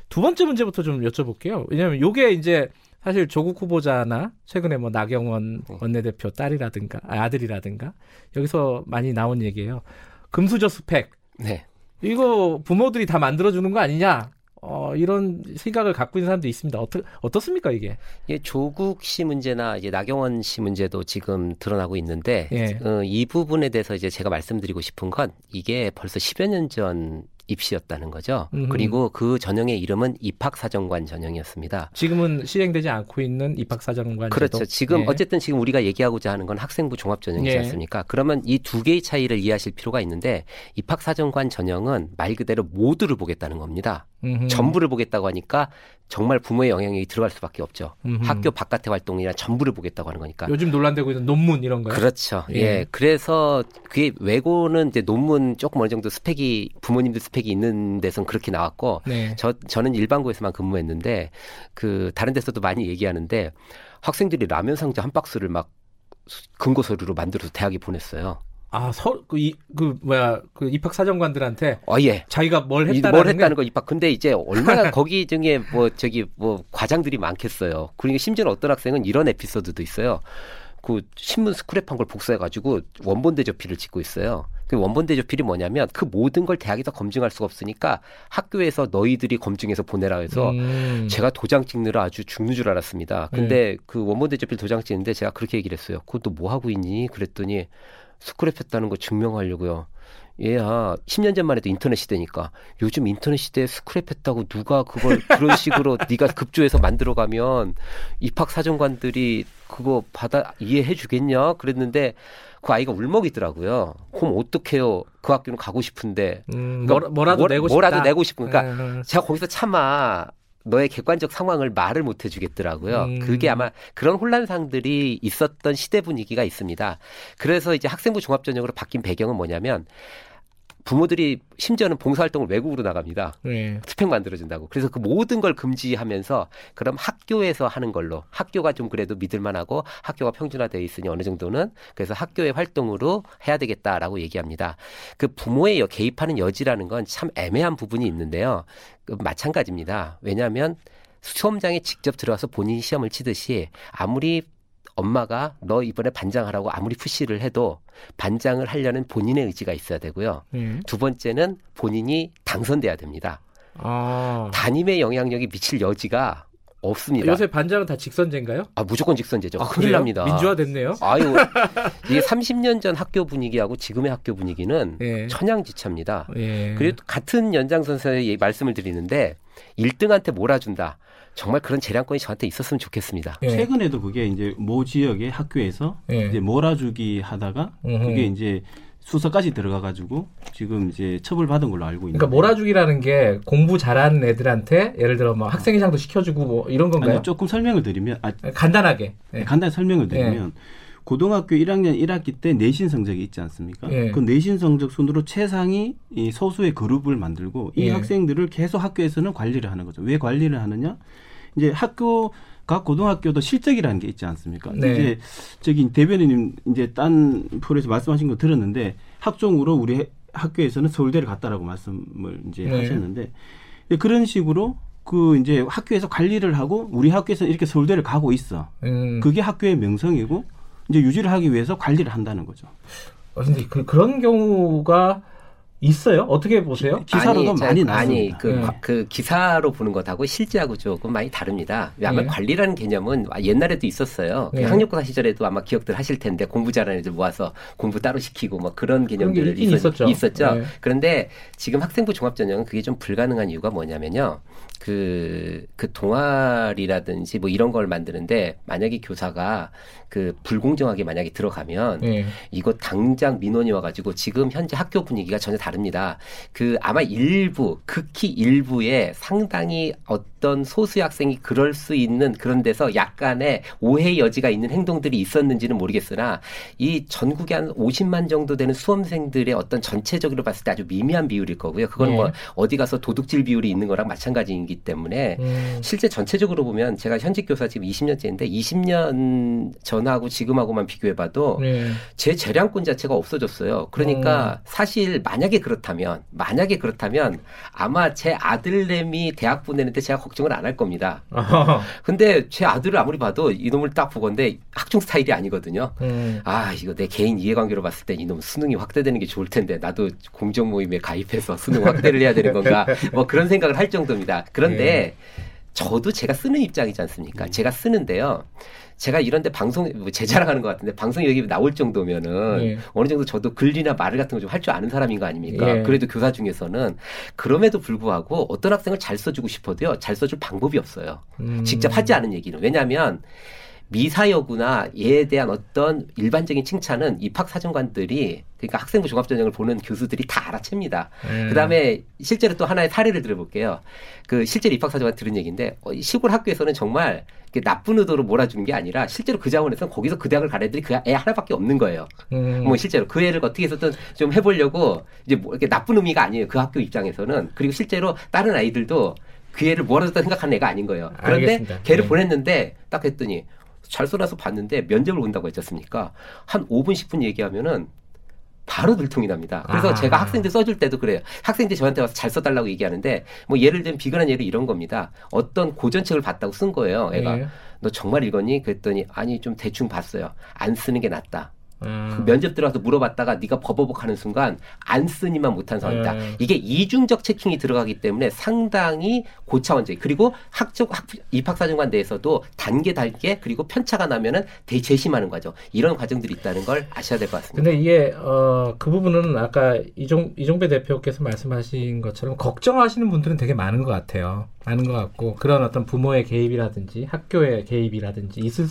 두 번째 문제부터 좀 여쭤볼게요. 왜냐하면 이게 이제 사실 조국 후보자나 최근에 뭐 나경원 원내대표 딸이라든가 아, 아들이라든가 여기서 많이 나온 얘기예요. 금수저 스펙. 네. 이거 부모들이 다 만들어주는 거 아니냐? 어, 이런 생각을 갖고 있는 사람도 있습니다. 어떠, 어떻습니까, 이게? 예, 조국 씨 문제나 이제 나경원 씨 문제도 지금 드러나고 있는데, 예. 어, 이 부분에 대해서 이제 제가 말씀드리고 싶은 건 이게 벌써 십여 년 전 입시였다는 거죠. 음흠. 그리고 그 전형의 이름은 입학사정관 전형이었습니다. 지금은 시행되지 않고 있는 입학사정관. 그렇죠. 제도? 지금 예. 어쨌든 지금 우리가 얘기하고자 하는 건 학생부 종합전형이지 예. 않습니까? 그러면 이 두 개의 차이를 이해하실 필요가 있는데 입학사정관 전형은 말 그대로 모두를 보겠다는 겁니다. 음흠. 전부를 보겠다고 하니까 정말 부모의 영향이 들어갈 수밖에 없죠. 음흠. 학교 바깥의 활동이나 전부를 보겠다고 하는 거니까. 요즘 논란되고 있는 논문 이런 거요? 그렇죠. 예. 예. 그래서 그게 외고는 이제 논문 조금 어느 정도 스펙이 부모님들 스펙 있는 데서는 그렇게 나왔고 네. 저, 저는 일반고에서만 근무했는데 그 다른 데서도 많이 얘기하는데 학생들이 라면 상자 한 박스를 막 금고서류로 만들어서 대학에 보냈어요. 아, 서, 그, 이, 그, 뭐야, 그 입학 사정관들한테. 어, 예. 자기가 뭘 했다는 거. 뭘 했다는 거, 입학. 근데 이제 얼마나 거기 중에 뭐, 저기, 뭐, 과장들이 많겠어요. 그리고 심지어는 어떤 학생은 이런 에피소드도 있어요. 그, 신문 스크랩한 걸 복사해가지고 원본대조필을 찍고 있어요. 그 원본대조필이 뭐냐면 그 모든 걸 대학에서 검증할 수가 없으니까 학교에서 너희들이 검증해서 보내라 해서 음. 제가 도장 찍느라 아주 죽는 줄 알았습니다. 근데 음. 그 원본대조필 도장 찍는데 제가 그렇게 얘기를 했어요. 그것도 뭐 하고 있니? 그랬더니 스크랩했다는 거 증명하려고요. 얘야, 십 년 전만 해도 인터넷 시대니까 요즘 인터넷 시대에 스크랩했다고 누가 그걸 그런 식으로 네가 급조해서 만들어가면 입학 사정관들이 그거 받아 이해해 주겠냐 그랬는데 그 아이가 울먹이더라고요. 그럼 어떡해요? 그 학교는 가고 싶은데 음, 그러니까 뭐라도, 뭐, 내고 뭐라도 내고 싶다. 그러니까 음. 제가 거기서 차마 너의 객관적 상황을 말을 못 해주겠더라고요. 음. 그게 아마 그런 혼란상들이 있었던 시대 분위기가 있습니다. 그래서 이제 학생부 종합전형으로 바뀐 배경은 뭐냐면 부모들이 심지어는 봉사활동을 외국으로 나갑니다. 네. 스펙 만들어준다고. 그래서 그 모든 걸 금지하면서 그럼 학교에서 하는 걸로 학교가 좀 그래도 믿을만하고 학교가 평준화되어 있으니 어느 정도는 그래서 학교의 활동으로 해야 되겠다라고 얘기합니다. 그 부모의 개입하는 여지라는 건 참 애매한 부분이 있는데요. 마찬가지입니다. 왜냐하면 시험장에 직접 들어와서 본인이 시험을 치듯이 아무리 엄마가 너 이번에 반장하라고 아무리 푸시를 해도 반장을 하려는 본인의 의지가 있어야 되고요. 음. 두 번째는 본인이 당선돼야 됩니다. 아. 담임의 영향력이 미칠 여지가 없습니다. 요새 반장은 다 직선제인가요? 아, 무조건 직선제죠. 아, 큰일 그래요? 납니다. 민주화됐네요. 아유, 이게 삼십 년 전 학교 분위기하고 지금의 학교 분위기는 예. 천양지차입니다. 예. 그리고 같은 연장선상에 말씀을 드리는데 일 등한테 몰아준다. 정말 그런 재량권이 저한테 있었으면 좋겠습니다. 예. 최근에도 그게 이제 모 지역의 학교에서 예. 이제 몰아주기 하다가 음흠. 그게 이제 수사까지 들어가가지고 지금 이제 처벌받은 걸로 알고 있는데. 그러니까 몰아주기라는 게 공부 잘하는 애들한테 예를 들어 뭐 학생회장도 시켜주고 뭐 이런 건가요? 아니, 조금 설명을 드리면 아, 간단하게 예. 간단히 설명을 드리면 예. 고등학교 일 학년 일 학기 때 내신 성적이 있지 않습니까? 예. 그 내신 성적 순으로 최상위 이 소수의 그룹을 만들고 이 예. 학생들을 계속 학교에서는 관리를 하는 거죠. 왜 관리를 하느냐? 이제 학교 각 고등학교도 실적이라는 게 있지 않습니까? 네. 이제 저기 대변인님 이제 딴 프로에서 말씀하신 거 들었는데 학종으로 우리 학교에서는 서울대를 갔다라고 말씀을 이제 네. 하셨는데 그런 식으로 그 이제 학교에서 관리를 하고 우리 학교에서는 이렇게 서울대를 가고 있어. 음. 그게 학교의 명성이고 이제 유지를 하기 위해서 관리를 한다는 거죠. 그런데 그, 그런 경우가 있어요? 어떻게 보세요? 기사로도 많이 나왔습니다. 아니, 그, 네. 그 기사로 보는 것하고 실제하고 조금 많이 다릅니다. 아마 네. 관리라는 개념은 옛날에도 있었어요. 네. 학력고사 시절에도 아마 기억들 하실 텐데 공부 잘하는 애들 모아서 공부 따로 시키고 뭐 그런 개념들이 있었, 있었죠. 있었죠. 네. 그런데 지금 학생부 종합전형은 그게 좀 불가능한 이유가 뭐냐면요. 그, 그 동아리라든지 뭐 이런 걸 만드는데 만약에 교사가 그 불공정하게 만약에 들어가면 네. 이거 당장 민원이 와가지고 지금 현재 학교 분위기가 전혀 다릅니다. 다릅니다. 그 아마 일부, 극히 일부에 상당히 어떤 소수의 학생이 그럴 수 있는 그런 데서 약간의 오해의 여지가 있는 행동들이 있었는지는 모르겠으나 이 전국에 한 오십만 정도 되는 수험생들의 어떤 전체적으로 봤을 때 아주 미미한 비율일 거고요. 그건 네. 뭐 어디 가서 도둑질 비율이 있는 거랑 마찬가지이기 때문에 음. 실제 전체적으로 보면 제가 현직 교사 지금 이십 년째인데 이십 년 전하고 지금하고만 비교해봐도 네. 제 재량권 자체가 없어졌어요. 그러니까 음. 사실 만약에 그렇다면 만약에 그렇다면 아마 제 아들내미 대학 보내는데 제가 걱정을 안 할 겁니다. 아하. 근데 제 아들을 아무리 봐도 이놈을 딱 보건데 학종 스타일이 아니거든요. 음. 아 이거 내 개인 이해관계로 봤을 때 이놈 수능이 확대되는 게 좋을 텐데 나도 공정 모임에 가입해서 수능 확대를 해야 되는 건가 뭐 그런 생각을 할 정도입니다. 그런데 음. 저도 제가 쓰는 입장이지 않습니까? 음. 제가 쓰는데요. 제가 이런데 방송, 제 자랑하는 것 같은데 방송이 여기 나올 정도면은 예. 어느 정도 저도 글이나 말을 같은 거 좀 할 줄 아는 사람인 거 아닙니까? 예. 그래도 교사 중에서는 그럼에도 불구하고 어떤 학생을 잘 써주고 싶어도요. 잘 써줄 방법이 없어요. 음. 직접 하지 않은 얘기는. 왜냐하면 미사여구나 얘에 대한 어떤 일반적인 칭찬은 입학사정관들이 그러니까 학생부 종합전형을 보는 교수들이 다 알아챕니다. 음. 그다음에 실제로 또 하나의 사례를 들어볼게요. 그 실제로 입학사정관 들은 얘기인데 시골 학교에서는 정말 나쁜 의도로 몰아주는 게 아니라 실제로 그 자원에서는 거기서 그 대학을 간 애들이 그 애 하나밖에 없는 거예요. 음. 뭐 실제로 그 애를 어떻게 해서든 좀 해보려고 이제 뭐 이렇게 나쁜 의미가 아니에요. 그 학교 입장에서는. 그리고 실제로 다른 아이들도 그 애를 몰아줬다 생각하는 애가 아닌 거예요. 그런데 알겠습니다. 걔를 네. 보냈는데 딱 했더니 잘 써놔서 봤는데 면접을 온다고 했지 않습니까? 한 오 분, 십 분 얘기하면은 바로 들통이 납니다. 그래서 아. 제가 학생들 써줄 때도 그래요. 학생들이 저한테 와서 잘 써달라고 얘기하는데 뭐 예를 들면 비근한 예로 이런 겁니다. 어떤 고전책을 봤다고 쓴 거예요. 애가 예. 너 정말 읽었니? 그랬더니 아니 좀 대충 봤어요. 안 쓰는 게 낫다. 음. 그 면접 들어가서 물어봤다가 네가 버버벅하는 순간 안 쓰니만 못한 상황이다. 음. 이게 이중적 체킹이 들어가기 때문에 상당히 고차원적이 그리고 학적 학, 입학사정관 내에서도 단계 단계 그리고 편차가 나면은 재심하는 과정 이런 과정들이 있다는 걸 아셔야 될 것 같습니다. 근데 이게 어, 그 부분은 아까 이종 이종배 대표께서 말씀하신 것처럼 걱정하시는 분들은 되게 많은 것 같아요. 많은 것 같고 그런 어떤 부모의 개입이라든지 학교의 개입이라든지 있을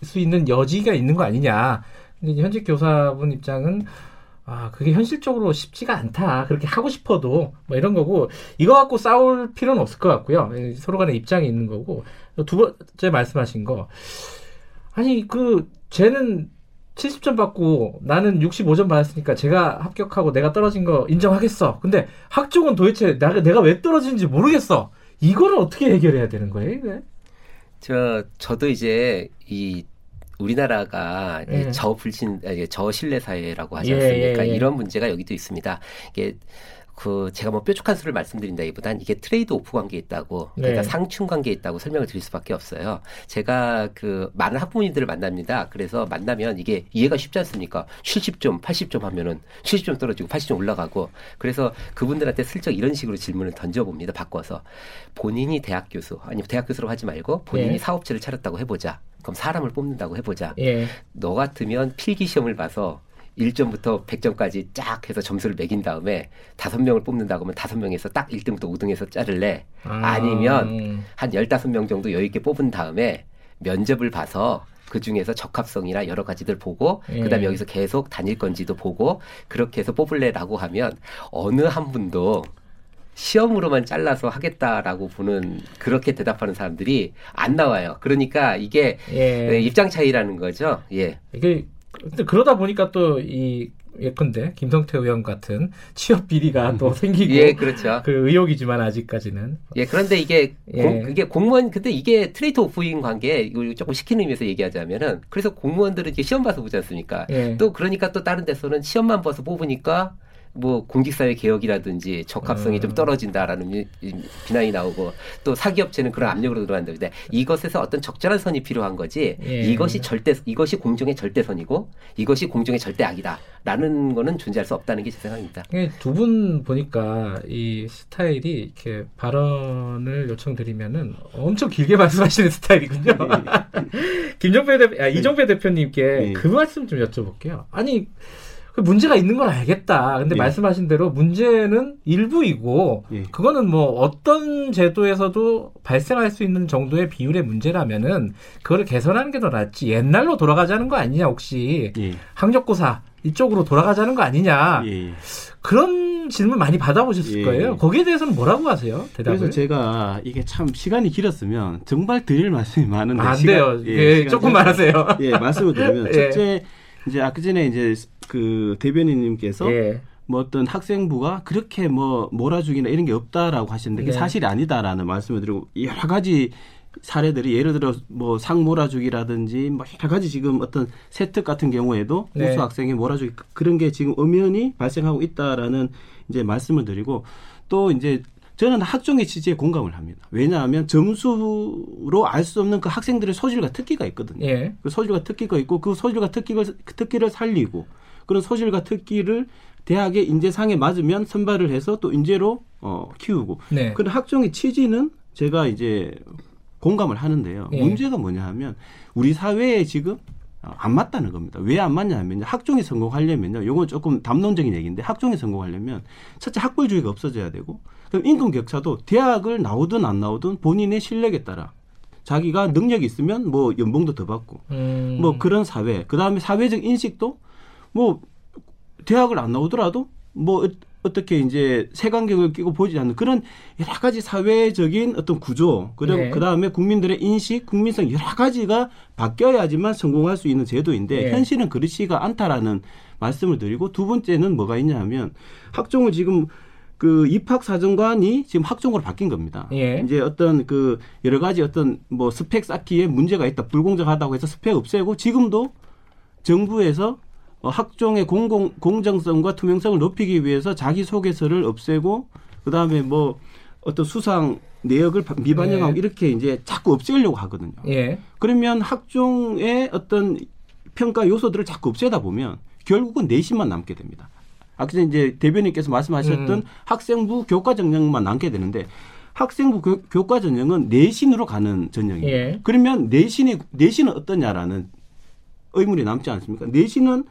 수 있는 여지가 있는 거 아니냐. 근데 현직 교사분 입장은 아 그게 현실적으로 쉽지가 않다. 그렇게 하고 싶어도 뭐 이런 거고 이거 갖고 싸울 필요는 없을 것 같고요. 서로 간에 입장이 있는 거고 두 번째 말씀하신 거 아니 그 쟤는 칠십 점 받고 나는 육십오 점 받았으니까 제가 합격하고 내가 떨어진 거 인정하겠어. 근데 학종은 도대체 내가, 내가 왜 떨어진지 모르겠어. 이거를 어떻게 해결해야 되는 거예요? 네. 저 저도 이제 이 우리나라가 예. 저불신, 저신뢰 사회라고 하지 않습니까? 예, 예, 예. 이런 문제가 여기도 있습니다. 이게 그 제가 뭐 뾰족한 수를 말씀드린다기보단 이게 트레이드 오프 관계에 있다고 그러니까 네. 상충 관계에 있다고 설명을 드릴 수밖에 없어요. 제가 그 많은 학부모님들을 만납니다. 그래서 만나면 이게 이해가 쉽지 않습니까? 칠십 점, 팔십 점 하면은 칠십 점 떨어지고 팔십 점 올라가고 그래서 그분들한테 슬쩍 이런 식으로 질문을 던져봅니다. 바꿔서 본인이 대학 교수 아니면 대학 교수로 하지 말고 본인이 네. 사업체를 차렸다고 해보자. 그럼 사람을 뽑는다고 해보자. 네. 너 같으면 필기 시험을 봐서 일 점부터 백 점까지 쫙 해서 점수를 매긴 다음에 다섯 명을 뽑는다고 하면 다섯 명에서 딱 일 등부터 오 등에서 자를래? 아... 아니면 한 열다섯 명 정도 여유 있게 뽑은 다음에 면접을 봐서 그중에서 적합성이나 여러 가지들 보고 예. 그다음에 여기서 계속 다닐 건지도 보고 그렇게 해서 뽑을래라고 하면 어느 한 분도 시험으로만 잘라서 하겠다라고 보는 그렇게 대답하는 사람들이 안 나와요. 그러니까 이게 예. 입장 차이라는 거죠. 예. 이게 근데 그러다 보니까 또 이 예컨대 김성태 의원 같은 취업 비리가 또 생기고 예, 그렇죠. 그 의혹이지만 아직까지는 예 그런데 이게 예. 공, 그게 공무원 근데 이게 트레이트 오프인 관계 이걸 조금 시키는 의미에서 얘기하자면은 그래서 공무원들은 이제 시험 봐서 보지 않습니까? 예. 또 그러니까 또 다른 데서는 시험만 봐서 뽑으니까. 뭐 공직사회 개혁이라든지 적합성이 음. 좀 떨어진다라는 비난이 나오고 또 사기업체는 그런 압력으로 들어간다는데 이것에서 어떤 적절한 선이 필요한 거지 예. 이것이 절대 이것이 공정의 절대선이고 이것이 공정의 절대악이다라는 거는 존재할 수 없다는 게 제 생각입니다. 두 분 보니까 이 스타일이 이렇게 발언을 요청드리면은 엄청 길게 말씀하시는 스타일이군요. 김종배 대표, 아, 이종배 대표님께 예. 그 말씀 좀 여쭤볼게요. 아니. 문제가 있는 건 알겠다. 근데 예. 말씀하신 대로 문제는 일부이고 예. 그거는 뭐 어떤 제도에서도 발생할 수 있는 정도의 비율의 문제라면은 그거를 개선하는 게 더 낫지. 옛날로 돌아가자는 거 아니냐 혹시 예. 학력고사 이쪽으로 돌아가자는 거 아니냐. 예. 그런 질문 많이 받아보셨을 예. 거예요. 거기에 대해서는 뭐라고 하세요? 대답을. 그래서 제가 이게 참 시간이 길었으면 정말 드릴 말씀이 많은데 안 시간, 돼요. 예, 예, 조금만 하세요. 예, 말씀을 드리면 예. 첫째 이제 아까 전에 이제 그 대변인님께서 예. 뭐 어떤 학생부가 그렇게 뭐 몰아주기나 이런 게 없다라고 하시는데 그게 네. 사실이 아니다라는 말씀을 드리고 여러 가지 사례들이 예를 들어 뭐 상 몰아주기라든지 뭐 여러 가지 지금 어떤 세특 같은 경우에도 우수 네. 학생의 몰아주기 그런 게 지금 엄연히 발생하고 있다라는 이제 말씀을 드리고 또 이제 저는 학종의 취지에 공감을 합니다. 왜냐하면 점수로 알 수 없는 그 학생들의 소질과 특기가 있거든요. 예. 그 소질과 특기가 있고 그 소질과 특기를, 특기를 살리고 그런 소질과 특기를 대학의 인재상에 맞으면 선발을 해서 또 인재로 어, 키우고 네. 그런 학종의 취지는 제가 이제 공감을 하는데요. 예. 문제가 뭐냐 하면 우리 사회에 지금 안 맞다는 겁니다. 왜 안 맞냐 하면 학종이 성공하려면요. 이건 조금 담론적인 얘기인데 학종이 성공하려면 첫째 학벌주의가 없어져야 되고 그럼 임금 격차도 대학을 나오든 안 나오든 본인의 실력에 따라 자기가 능력이 있으면 뭐 연봉도 더 받고 음. 뭐 그런 사회 그다음에 사회적 인식도 뭐 대학을 안 나오더라도 뭐 어떻게 이제 색안경을 끼고 보지 않는 그런 여러 가지 사회적인 어떤 구조 그리고 네. 그다음에 국민들의 인식, 국민성 여러 가지가 바뀌어야지만 성공할 수 있는 제도인데 네. 현실은 그렇지가 않다라는 말씀을 드리고 두 번째는 뭐가 있냐 하면 학종을 지금 그 입학사정관이 지금 학종으로 바뀐 겁니다. 예. 이제 어떤 그 여러 가지 어떤 뭐 스펙 쌓기에 문제가 있다, 불공정하다고 해서 스펙 없애고 지금도 정부에서 학종의 공공, 공정성과 투명성을 높이기 위해서 자기소개서를 없애고 그다음에 뭐 어떤 수상 내역을 미반영하고 예. 이렇게 이제 자꾸 없애려고 하거든요. 예. 그러면 학종의 어떤 평가 요소들을 자꾸 없애다 보면 결국은 내신만 남게 됩니다. 아까 이제 대변인께서 말씀하셨던 음. 학생부 교과 전형만 남게 되는데 학생부 교, 교과 전형은 내신으로 가는 전형입니다. 예. 그러면 내신의 내신은 어떠냐라는 의문이 남지 않습니까? 내신은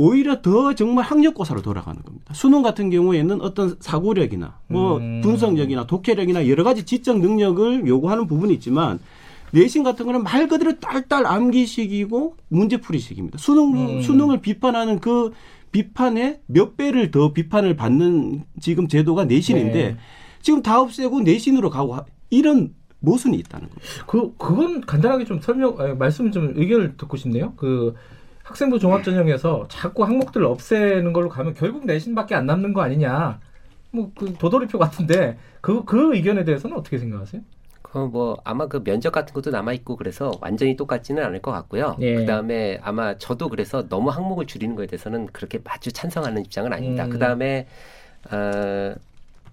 오히려 더 정말 학력고사로 돌아가는 겁니다. 수능 같은 경우에는 어떤 사고력이나 뭐 음. 분석력이나 독해력이나 여러 가지 지적 능력을 요구하는 부분이 있지만 내신 같은 거는 말 그대로 딸딸 암기식이고 문제풀이식입니다. 수능, 음. 수능을 비판하는 그 비판에 몇 배를 더 비판을 받는 지금 제도가 내신인데 네. 지금 다 없애고 내신으로 가고 이런 모순이 있다는 겁니다. 그, 그건 간단하게 좀 설명, 아니, 말씀 좀 의견을 듣고 싶네요. 그 학생부 종합전형에서 자꾸 항목들을 없애는 걸로 가면 결국 내신밖에 안 남는 거 아니냐. 뭐 그 도돌이표 같은데 그, 그 의견에 대해서는 어떻게 생각하세요? 그 뭐 아마 그 면접 같은 것도 남아있고 그래서 완전히 똑같지는 않을 것 같고요. 예. 그다음에 아마 저도 그래서 너무 항목을 줄이는 거에 대해서는 그렇게 마주 찬성하는 입장은 아닙니다. 음. 그다음에 어,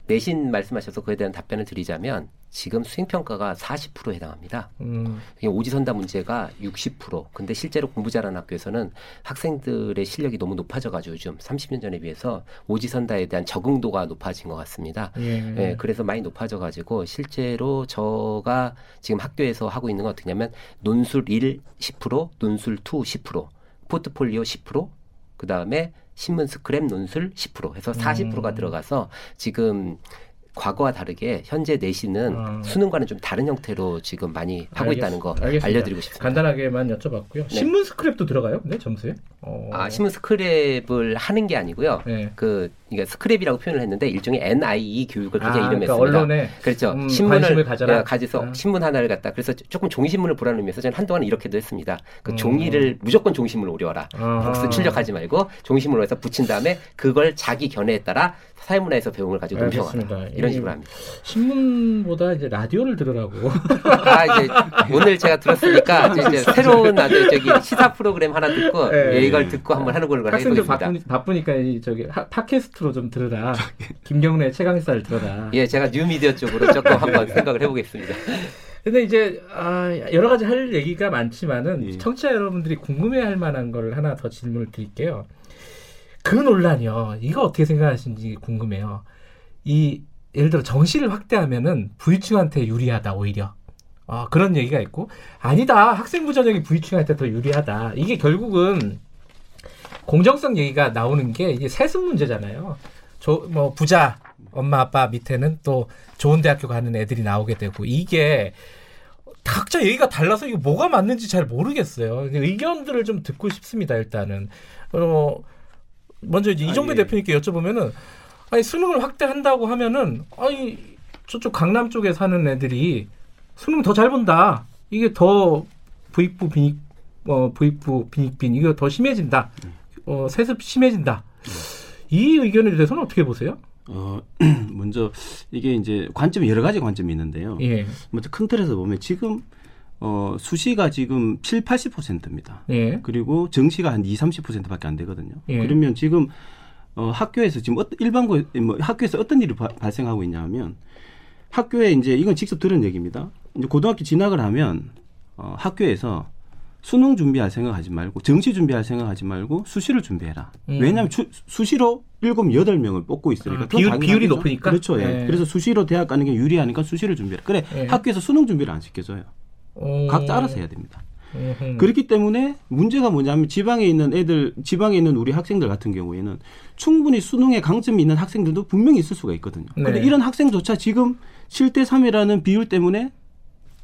내신 말씀하셔서 그에 대한 답변을 드리자면 지금 수행평가가 사십 퍼센트에 해당합니다. 음. 오지선다 문제가 육십 퍼센트. 근데 실제로 공부 잘하는 학교에서는 학생들의 실력이 너무 높아져가지고 요즘 삼십 년 전에 비해서 오지선다에 대한 적응도가 높아진 것 같습니다. 예. 예, 그래서 많이 높아져가지고 실제로 제가 지금 학교에서 하고 있는 건 어떻게냐면 논술 일 십 퍼센트, 논술 이 십 퍼센트, 포트폴리오 십 퍼센트, 그 다음에 신문 스크랩 논술 십 퍼센트 해서 사십 퍼센트가 음. 들어가서 지금 과거와 다르게 현재 내신은 아. 수능과는 좀 다른 형태로 지금 많이 하고 알겠, 있다는 거 알겠습니다. 알려드리고 싶습니다. 간단하게만 여쭤봤고요. 네. 신문 스크랩도 들어가요? 네, 점수에? 어. 아, 신문 스크랩을 하는 게 아니고요. 네. 그 그러니까 스크랩이라고 표현을 했는데 일종의 엔아이이 교육을 그게 아, 이름했습니다. 그러니까 언론에 그렇죠. 음, 신문을 가져라. 가지서 아. 신문 하나를 갖다. 그래서 조금 종이신문을 보라는 의미에서 저는 한동안 이렇게도 했습니다. 그 음. 종이를 무조건 종이신문을 오려라. 아. 복수 출력하지 말고 종이신문으로 해서 붙인 다음에 그걸 자기 견해에 따라 사회문화에서 배움을 가지고 논평하라. 이런 식으로 합니다. 신문보다 이제 라디오를 들으라고. 아 이제 오늘 제가 들었으니까 이제, 이제 새로운 아주 저기 시사 프로그램 하나 듣고 예, 이걸 듣고 예. 한번 하는 걸로 해보겠습니다. 학생들 바쁘니, 바쁘니까 이 저기 하, 팟캐스트로 좀 들으라. 김경래 최강시사를 들어라. 예, 제가 뉴미디어 쪽으로 조금 한번 생각을 해보겠습니다. 근데 이제 아, 여러 가지 할 얘기가 많지만은 예. 청취자 여러분들이 궁금해할 만한 걸 하나 더 질문을 드릴게요. 그 논란이요. 이거 어떻게 생각하시는지 궁금해요. 이 예를 들어 정시를 확대하면은 부유층한테 유리하다 오히려 어, 그런 얘기가 있고 아니다 학생부 전형이 부유층한테 더 유리하다 이게 결국은 공정성 얘기가 나오는 게 이게 세습 문제잖아요. 저, 뭐 부자 엄마 아빠 밑에는 또 좋은 대학교 가는 애들이 나오게 되고 이게 각자 얘기가 달라서 이게 뭐가 맞는지 잘 모르겠어요. 의견들을 좀 듣고 싶습니다. 일단은 어, 먼저 이제 이종배 아, 예. 대표님께 여쭤보면은. 아니 수능을 확대한다고 하면은 아니 저쪽 강남 쪽에 사는 애들이 수능 더 잘 본다. 이게 더 부익부 빈익 어 부익부 빈익빈 이거 더 심해진다. 어 세습 심해진다. 이 의견에 대해서는 어떻게 보세요? 어 먼저 이게 이제 관점이 여러 가지 관점이 있는데요. 예. 먼저 큰 틀에서 보면 지금 어 수시가 지금 칠팔십 퍼센트입니다. 예. 그리고 정시가 한 이삼십 퍼센트밖에 안 되거든요. 예. 그러면 지금 어, 학교에서 지금 일반 고, 뭐 학교에서 어떤 일이 바, 발생하고 있냐면 학교에 이제 이건 직접 들은 얘기입니다. 이제 고등학교 진학을 하면 어, 학교에서 수능 준비할 생각하지 말고 정시 준비할 생각하지 말고 수시를 준비해라. 음. 왜냐하면 주, 수시로 일곱 여덟 명을 뽑고 있으니까 아, 비율, 비율이 거죠? 높으니까 그렇죠. 예. 네. 그래서 수시로 대학 가는 게 유리하니까 수시를 준비해라. 그래 네. 학교에서 수능 준비를 안 시켜줘요. 음. 각자 알아서 해야 됩니다. 그렇기 때문에 문제가 뭐냐면 지방에 있는 애들, 지방에 있는 우리 학생들 같은 경우에는 충분히 수능에 강점이 있는 학생들도 분명히 있을 수가 있거든요. 그런데 네. 이런 학생조차 지금 칠 대 삼이라는 비율 때문에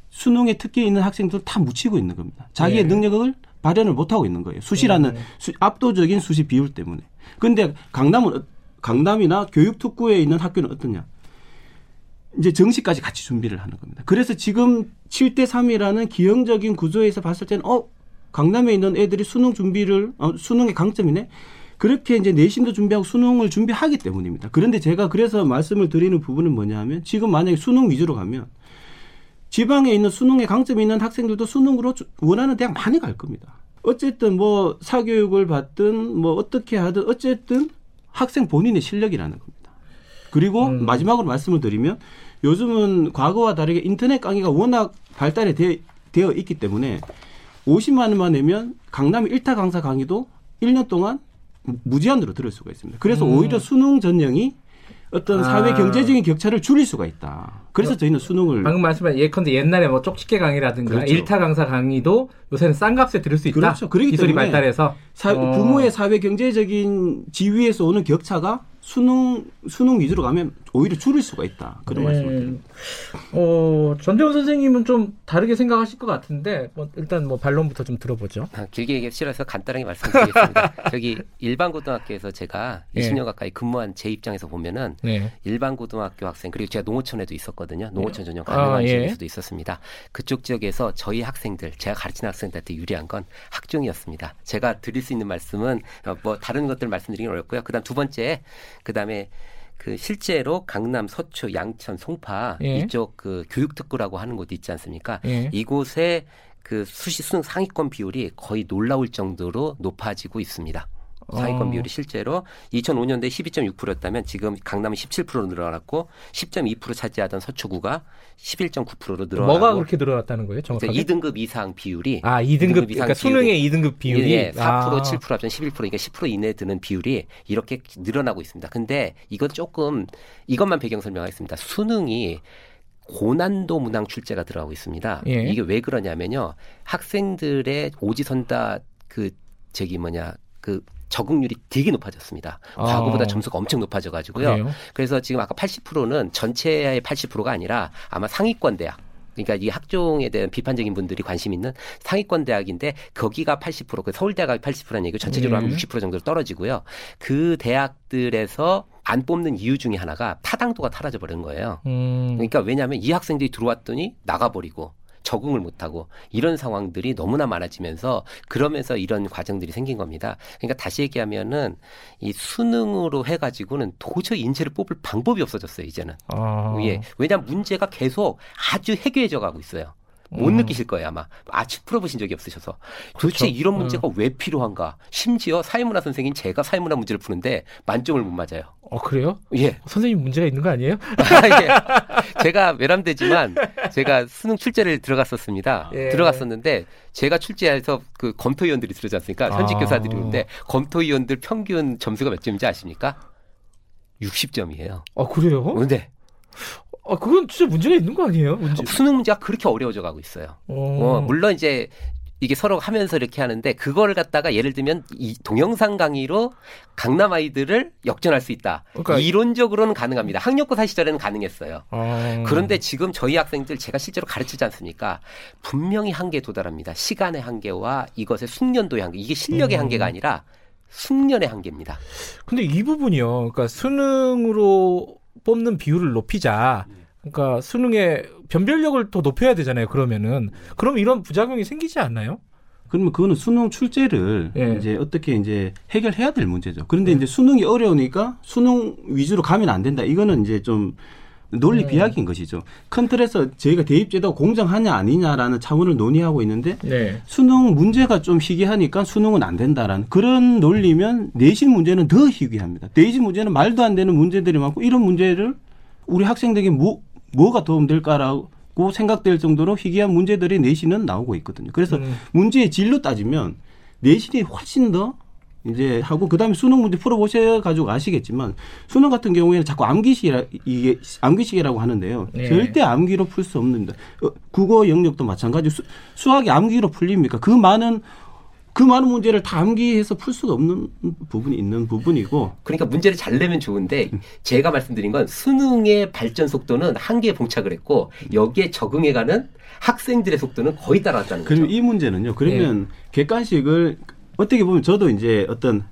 수능에 특기 있는 학생들을 다 묻히고 있는 겁니다. 자기의 네. 능력을 발현을 못하고 있는 거예요. 수시라는 네. 수, 압도적인 수시 비율 때문에. 그런데 강남은, 강남이나 교육특구에 있는 학교는 어떠냐? 이제 정시까지 같이 준비를 하는 겁니다. 그래서 지금 칠 대 삼이라는 기형적인 구조에서 봤을 때는 어 강남에 있는 애들이 수능 준비를 어, 수능의 강점이네. 그렇게 이제 내신도 준비하고 수능을 준비하기 때문입니다. 그런데 제가 그래서 말씀을 드리는 부분은 뭐냐면 지금 만약에 수능 위주로 가면 지방에 있는 수능의 강점이 있는 학생들도 수능으로 원하는 대학 많이 갈 겁니다. 어쨌든 뭐 사교육을 받든 뭐 어떻게 하든 어쨌든 학생 본인의 실력이라는 겁니다. 그리고 음. 마지막으로 말씀을 드리면 요즘은 과거와 다르게 인터넷 강의가 워낙 발달이 되, 되어 있기 때문에 오십만 원만 내면 강남 일타 강사 강의도 일 년 동안 무제한으로 들을 수가 있습니다. 그래서 음. 오히려 수능 전형이 어떤 사회 경제적인 아. 격차를 줄일 수가 있다. 그래서 저희는 수능을 방금 말씀하신 예컨대 옛날에 뭐 쪽집게 강의라든가 그렇죠. 일타 강사 강의도 요새는 싼 값에 들을 수 있다. 그렇죠. 그렇기 기술이 때문에 발달해서 사, 어. 부모의 사회 경제적인 지위에서 오는 격차가 수능 수능 위주로 가면 오히려 줄일 수가 있다. 그런 네. 말씀을 드립니다. 어, 전대원 선생님은 좀 다르게 생각하실 것 같은데 뭐 일단 뭐 반론부터 좀 들어보죠. 아, 길게 얘기하기 싫어서 간단하게 말씀드리겠습니다. 저기 일반 고등학교에서 제가 네. 이십 년 가까이 근무한 제 입장에서 보면은 네. 일반 고등학교 학생 그리고 제가 농어촌에도 있었거든요. 농어촌 전용 가능한 지역에서도 아, 예. 있었습니다. 그쪽 지역에서 저희 학생들, 제가 가르친 학생들한테 유리한 건 학종이었습니다. 제가 드릴 수 있는 말씀은 뭐 다른 것들 말씀드리긴 어렵고요. 그다음 두 번째, 그다음에 그 실제로 강남, 서초, 양천, 송파 예. 이쪽 그 교육특구라고 하는 곳 있지 않습니까? 예. 이곳에 그 수시 수능 상위권 비율이 거의 놀라울 정도로 높아지고 있습니다. 상위권 비율이 실제로 이천오 년도에 십이 점 육 퍼센트였다면 지금 강남은 십칠 퍼센트로 늘어났고 십 점 이 퍼센트 차지하던 서초구가 십일 점 구 퍼센트로 늘어났고. 뭐가 그렇게 늘어났다는 거예요? 정확하게? 이 등급 이상 비율이. 아, 이 등급, 이 등급 이상 그러니까 수능의 이 등급 비율이. 예, 사 퍼센트, 아. 칠 퍼센트 합쳐서 십일 퍼센트, 그러니까 십 퍼센트 이내에 드는 비율이 이렇게 늘어나고 있습니다. 근데 이건 조금, 이것만 배경 설명하겠습니다. 수능이 고난도 문항 출제가 들어가고 있습니다. 예. 이게 왜 그러냐면요. 학생들의 오지선다 그, 저기 뭐냐, 그, 적응률이 되게 높아졌습니다. 아. 과거보다 점수가 엄청 높아져가지고요. 그래요? 그래서 지금 아까 팔십 퍼센트는 전체의 팔십 퍼센트가 아니라 아마 상위권 대학, 그러니까 이 학종에 대한 비판적인 분들이 관심 있는 상위권 대학인데 거기가 팔십 퍼센트, 서울대학이 팔십 퍼센트라는 얘기고 전체적으로 네. 한 육십 퍼센트 정도로 떨어지고요. 그 대학들에서 안 뽑는 이유 중에 하나가 타당도가 사라져버린 거예요. 음. 그러니까 왜냐하면 이 학생들이 들어왔더니 나가버리고 적응을 못하고 이런 상황들이 너무나 많아지면서 그러면서 이런 과정들이 생긴 겁니다. 그러니까 다시 얘기하면은 이 수능으로 해가지고는 도저히 인재를 뽑을 방법이 없어졌어요, 이제는. 아. 예. 왜냐하면 문제가 계속 아주 해괴해져 가고 있어요. 못 음. 느끼실 거예요, 아마. 아직 풀어보신 적이 없으셔서. 도대체 그렇죠. 이런 문제가 음. 왜 필요한가. 심지어 사회문화 선생님, 제가 사회문화 문제를 푸는데 만점을 못 맞아요. 어, 그래요? 예. 선생님 문제가 있는 거 아니에요? 아, 예. 제가 외람되지만 제가 수능 출제를 들어갔었습니다. 예. 들어갔었는데 제가 출제해서 그 검토위원들이 들어오지 않습니까? 현직 아. 교사들이 오는데 검토위원들 평균 점수가 몇 점인지 아십니까? 육십 점이에요. 아, 그래요? 근데 아, 그건 진짜 문제가 있는 거 아니에요? 문제. 수능 문제가 그렇게 어려워져 가고 있어요. 어, 물론 이제 이게 서로 하면서 이렇게 하는데 그걸 갖다가 예를 들면 이 동영상 강의로 강남 아이들을 역전할 수 있다. 그러니까 이론적으로는 가능합니다. 학력고사 시절에는 가능했어요. 아. 그런데 지금 저희 학생들 제가 실제로 가르치지 않습니까? 분명히 한계에 도달합니다. 시간의 한계와 이것의 숙련도의 한계. 이게 실력의 음. 한계가 아니라 숙련의 한계입니다. 근데 이 부분이요. 그러니까 수능으로 뽑는 비율을 높이자. 그러니까 수능의 변별력을 더 높여야 되잖아요. 그러면은 그럼 이런 부작용이 생기지 않나요? 그러면 그거는 수능 출제를 예. 이제 어떻게 이제 해결해야 될 문제죠. 그런데 예. 이제 수능이 어려우니까 수능 위주로 가면 안 된다. 이거는 이제 좀 논리 비약인 음. 것이죠. 큰 틀에서 저희가 대입제도 공정하냐 아니냐라는 차원을 논의하고 있는데 네. 수능 문제가 좀 희귀하니까 수능은 안 된다라는 그런 논리면 내신 문제는 더 희귀합니다. 내신 문제는 말도 안 되는 문제들이 많고 이런 문제를 우리 학생들에게 뭐, 뭐가 도움될까라고 생각될 정도로 희귀한 문제들이 내신은 나오고 있거든요. 그래서 음. 문제의 질로 따지면 내신이 훨씬 더 이제 하고 그다음에 수능 문제 풀어보셔 가지고 아시겠지만 수능 같은 경우에는 자꾸 암기식이라 이게 암기식이라고 하는데요. 네. 절대 암기로 풀 수 없습니다. 어, 국어 영역도 마찬가지. 수, 수학이 암기로 풀립니까? 그 많은 그 많은 문제를 다 암기해서 풀 수가 없는 부분이 있는 부분이고. 그러니까 문제를 잘 내면 좋은데 제가 말씀드린 건 수능의 발전 속도는 한계에 봉착을 했고 여기에 적응해가는 학생들의 속도는 거의 따라왔다는 거죠. 그럼 이 문제는요. 그러면 네. 객관식을 어떻게 보면 저도 이제 어떤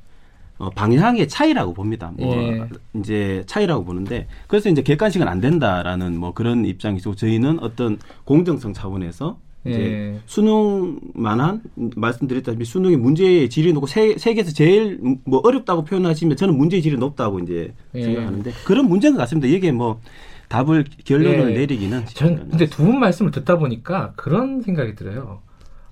방향의 차이라고 봅니다. 뭐 네. 이제 차이라고 보는데 그래서 이제 객관식은 안 된다라는 뭐 그런 입장이고 저희는 어떤 공정성 차원에서 네. 이제 수능만한 말씀드렸다시피 수능의 문제의 질이 높고 세, 세계에서 제일 뭐 어렵다고 표현하시면 저는 문제의 질이 높다고 이제 네. 생각하는데 그런 문제인 것 같습니다. 이게 뭐 답을 결론을 네. 내리기는. 전 근데 두 분 말씀을 듣다 보니까 그런 생각이 들어요.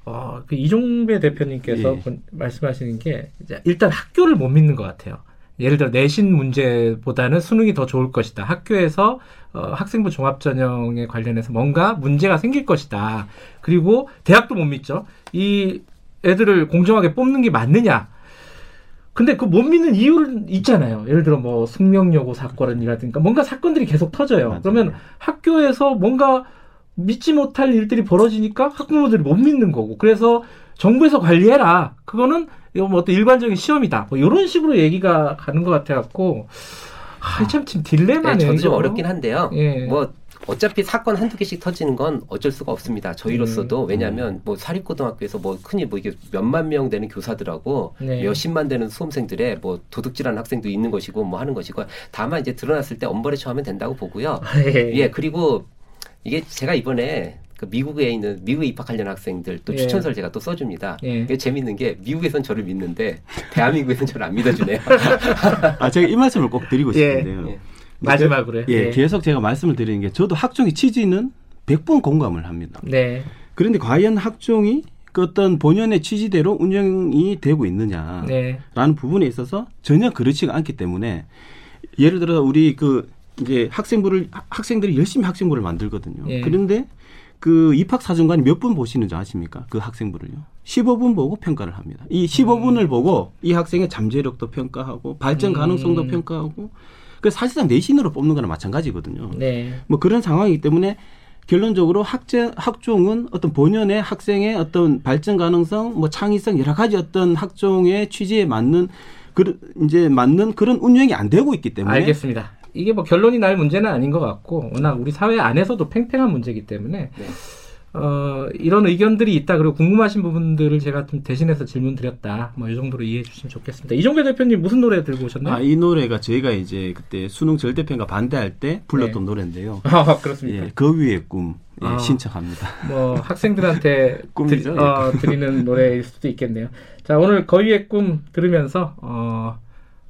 어, 그 이종배 대표님께서 예. 말씀하시는 게 일단 학교를 못 믿는 것 같아요. 예를 들어 내신 문제보다는 수능이 더 좋을 것이다. 학교에서 어, 학생부 종합전형에 관련해서 뭔가 문제가 생길 것이다. 그리고 대학도 못 믿죠. 이 애들을 공정하게 뽑는 게 맞느냐. 근데 그 못 믿는 이유는 있잖아요. 예를 들어 뭐 숙명여고 사건이라든가 뭔가 사건들이 계속 터져요. 맞아요. 그러면 학교에서 뭔가 믿지 못할 일들이 벌어지니까 학부모들이 못 믿는 거고. 그래서 정부에서 관리해라. 그거는 뭐 어떤 일반적인 시험이다. 뭐 이런 식으로 얘기가 가는 것 같아갖고 아, 참 지금 딜레마네요. 네, 저도 좀 어렵긴 한데요. 예. 뭐 어차피 사건 한두 개씩 터지는 건 어쩔 수가 없습니다. 저희로서도. 음. 왜냐하면 뭐 사립고등학교에서 뭐 흔히 뭐 이게 몇만 명 되는 교사들하고 네. 몇십만 되는 수험생들의 뭐 도둑질하는 학생도 있는 것이고 뭐 하는 것이고 다만 이제 드러났을 때 엄벌에 처하면 된다고 보고요. 예. 예, 그리고 이게 제가 이번에 그 미국에 있는 미국에 입학하려는 학생들 또 예. 추천서를 제가 또 써줍니다. 예. 이게 재밌는 게 미국에선 저를 믿는데 대한민국에선 저를 안 믿어주네요. 아 제가 이 말씀을 꼭 드리고 싶은데요. 예. 예. 마지막으로요. 예, 예, 계속 제가 말씀을 드리는 게 저도 학종의 취지는 백 번 공감을 합니다. 네. 그런데 과연 학종이 그 어떤 본연의 취지대로 운영이 되고 있느냐라는 네. 부분에 있어서 전혀 그렇지가 않기 때문에 예를 들어서 우리 그 이제 학생부를 학생들이 열심히 학생부를 만들거든요. 예. 그런데 그 입학 사정관이 몇 분 보시는지 아십니까? 그 학생부를요. 십오 분 보고 평가를 합니다. 이 십오 분을 음. 보고 이 학생의 잠재력도 평가하고 발전 가능성도 음. 평가하고. 그 사실상 내신으로 뽑는 거나 마찬가지거든요. 네. 뭐 그런 상황이기 때문에 결론적으로 학제, 학종은 어떤 본연의 학생의 어떤 발전 가능성, 뭐 창의성 여러 가지 어떤 학종의 취지에 맞는 그 이제 맞는 그런 운영이 안 되고 있기 때문에. 알겠습니다. 이게 뭐 결론이 날 문제는 아닌 것 같고 워낙 우리 사회 안에서도 팽팽한 문제이기 때문에 네. 어, 이런 의견들이 있다. 그리고 궁금하신 부분들을 제가 좀 대신해서 질문 드렸다. 뭐 이 정도로 이해해 주시면 좋겠습니다. 이종배 대표님 무슨 노래 들고 오셨나요? 아, 이 노래가 저희가 이제 그때 수능 절대평가 반대할 때 불렀던 네. 노래인데요. 아, 그렇습니까? 예, 그 위의 꿈 예, 아, 신청합니다. 뭐 학생들한테 꿈이죠? 드, 어, 드리는 노래일 수도 있겠네요. 자, 오늘 그 위의 꿈 들으면서 어,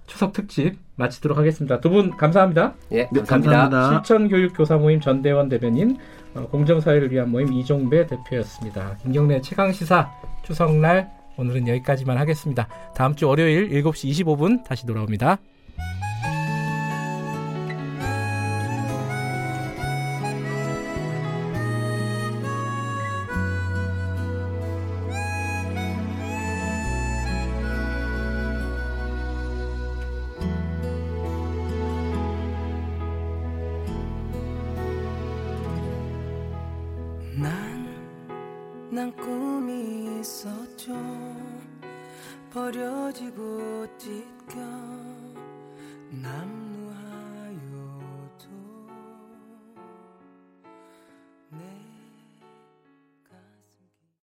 추석 특집 마치도록 하겠습니다. 두 분 감사합니다. 예, 감사합니다. 감사합니다. 실천교육교사모임 전대원 대변인, 공정사회를 위한 모임 이종배 대표였습니다. 김경래 최강시사 추석날 오늘은 여기까지만 하겠습니다. 다음 주 월요일 일곱 시 이십오 분 다시 돌아옵니다. 난 꿈이 있었죠. 버려지고 찢겨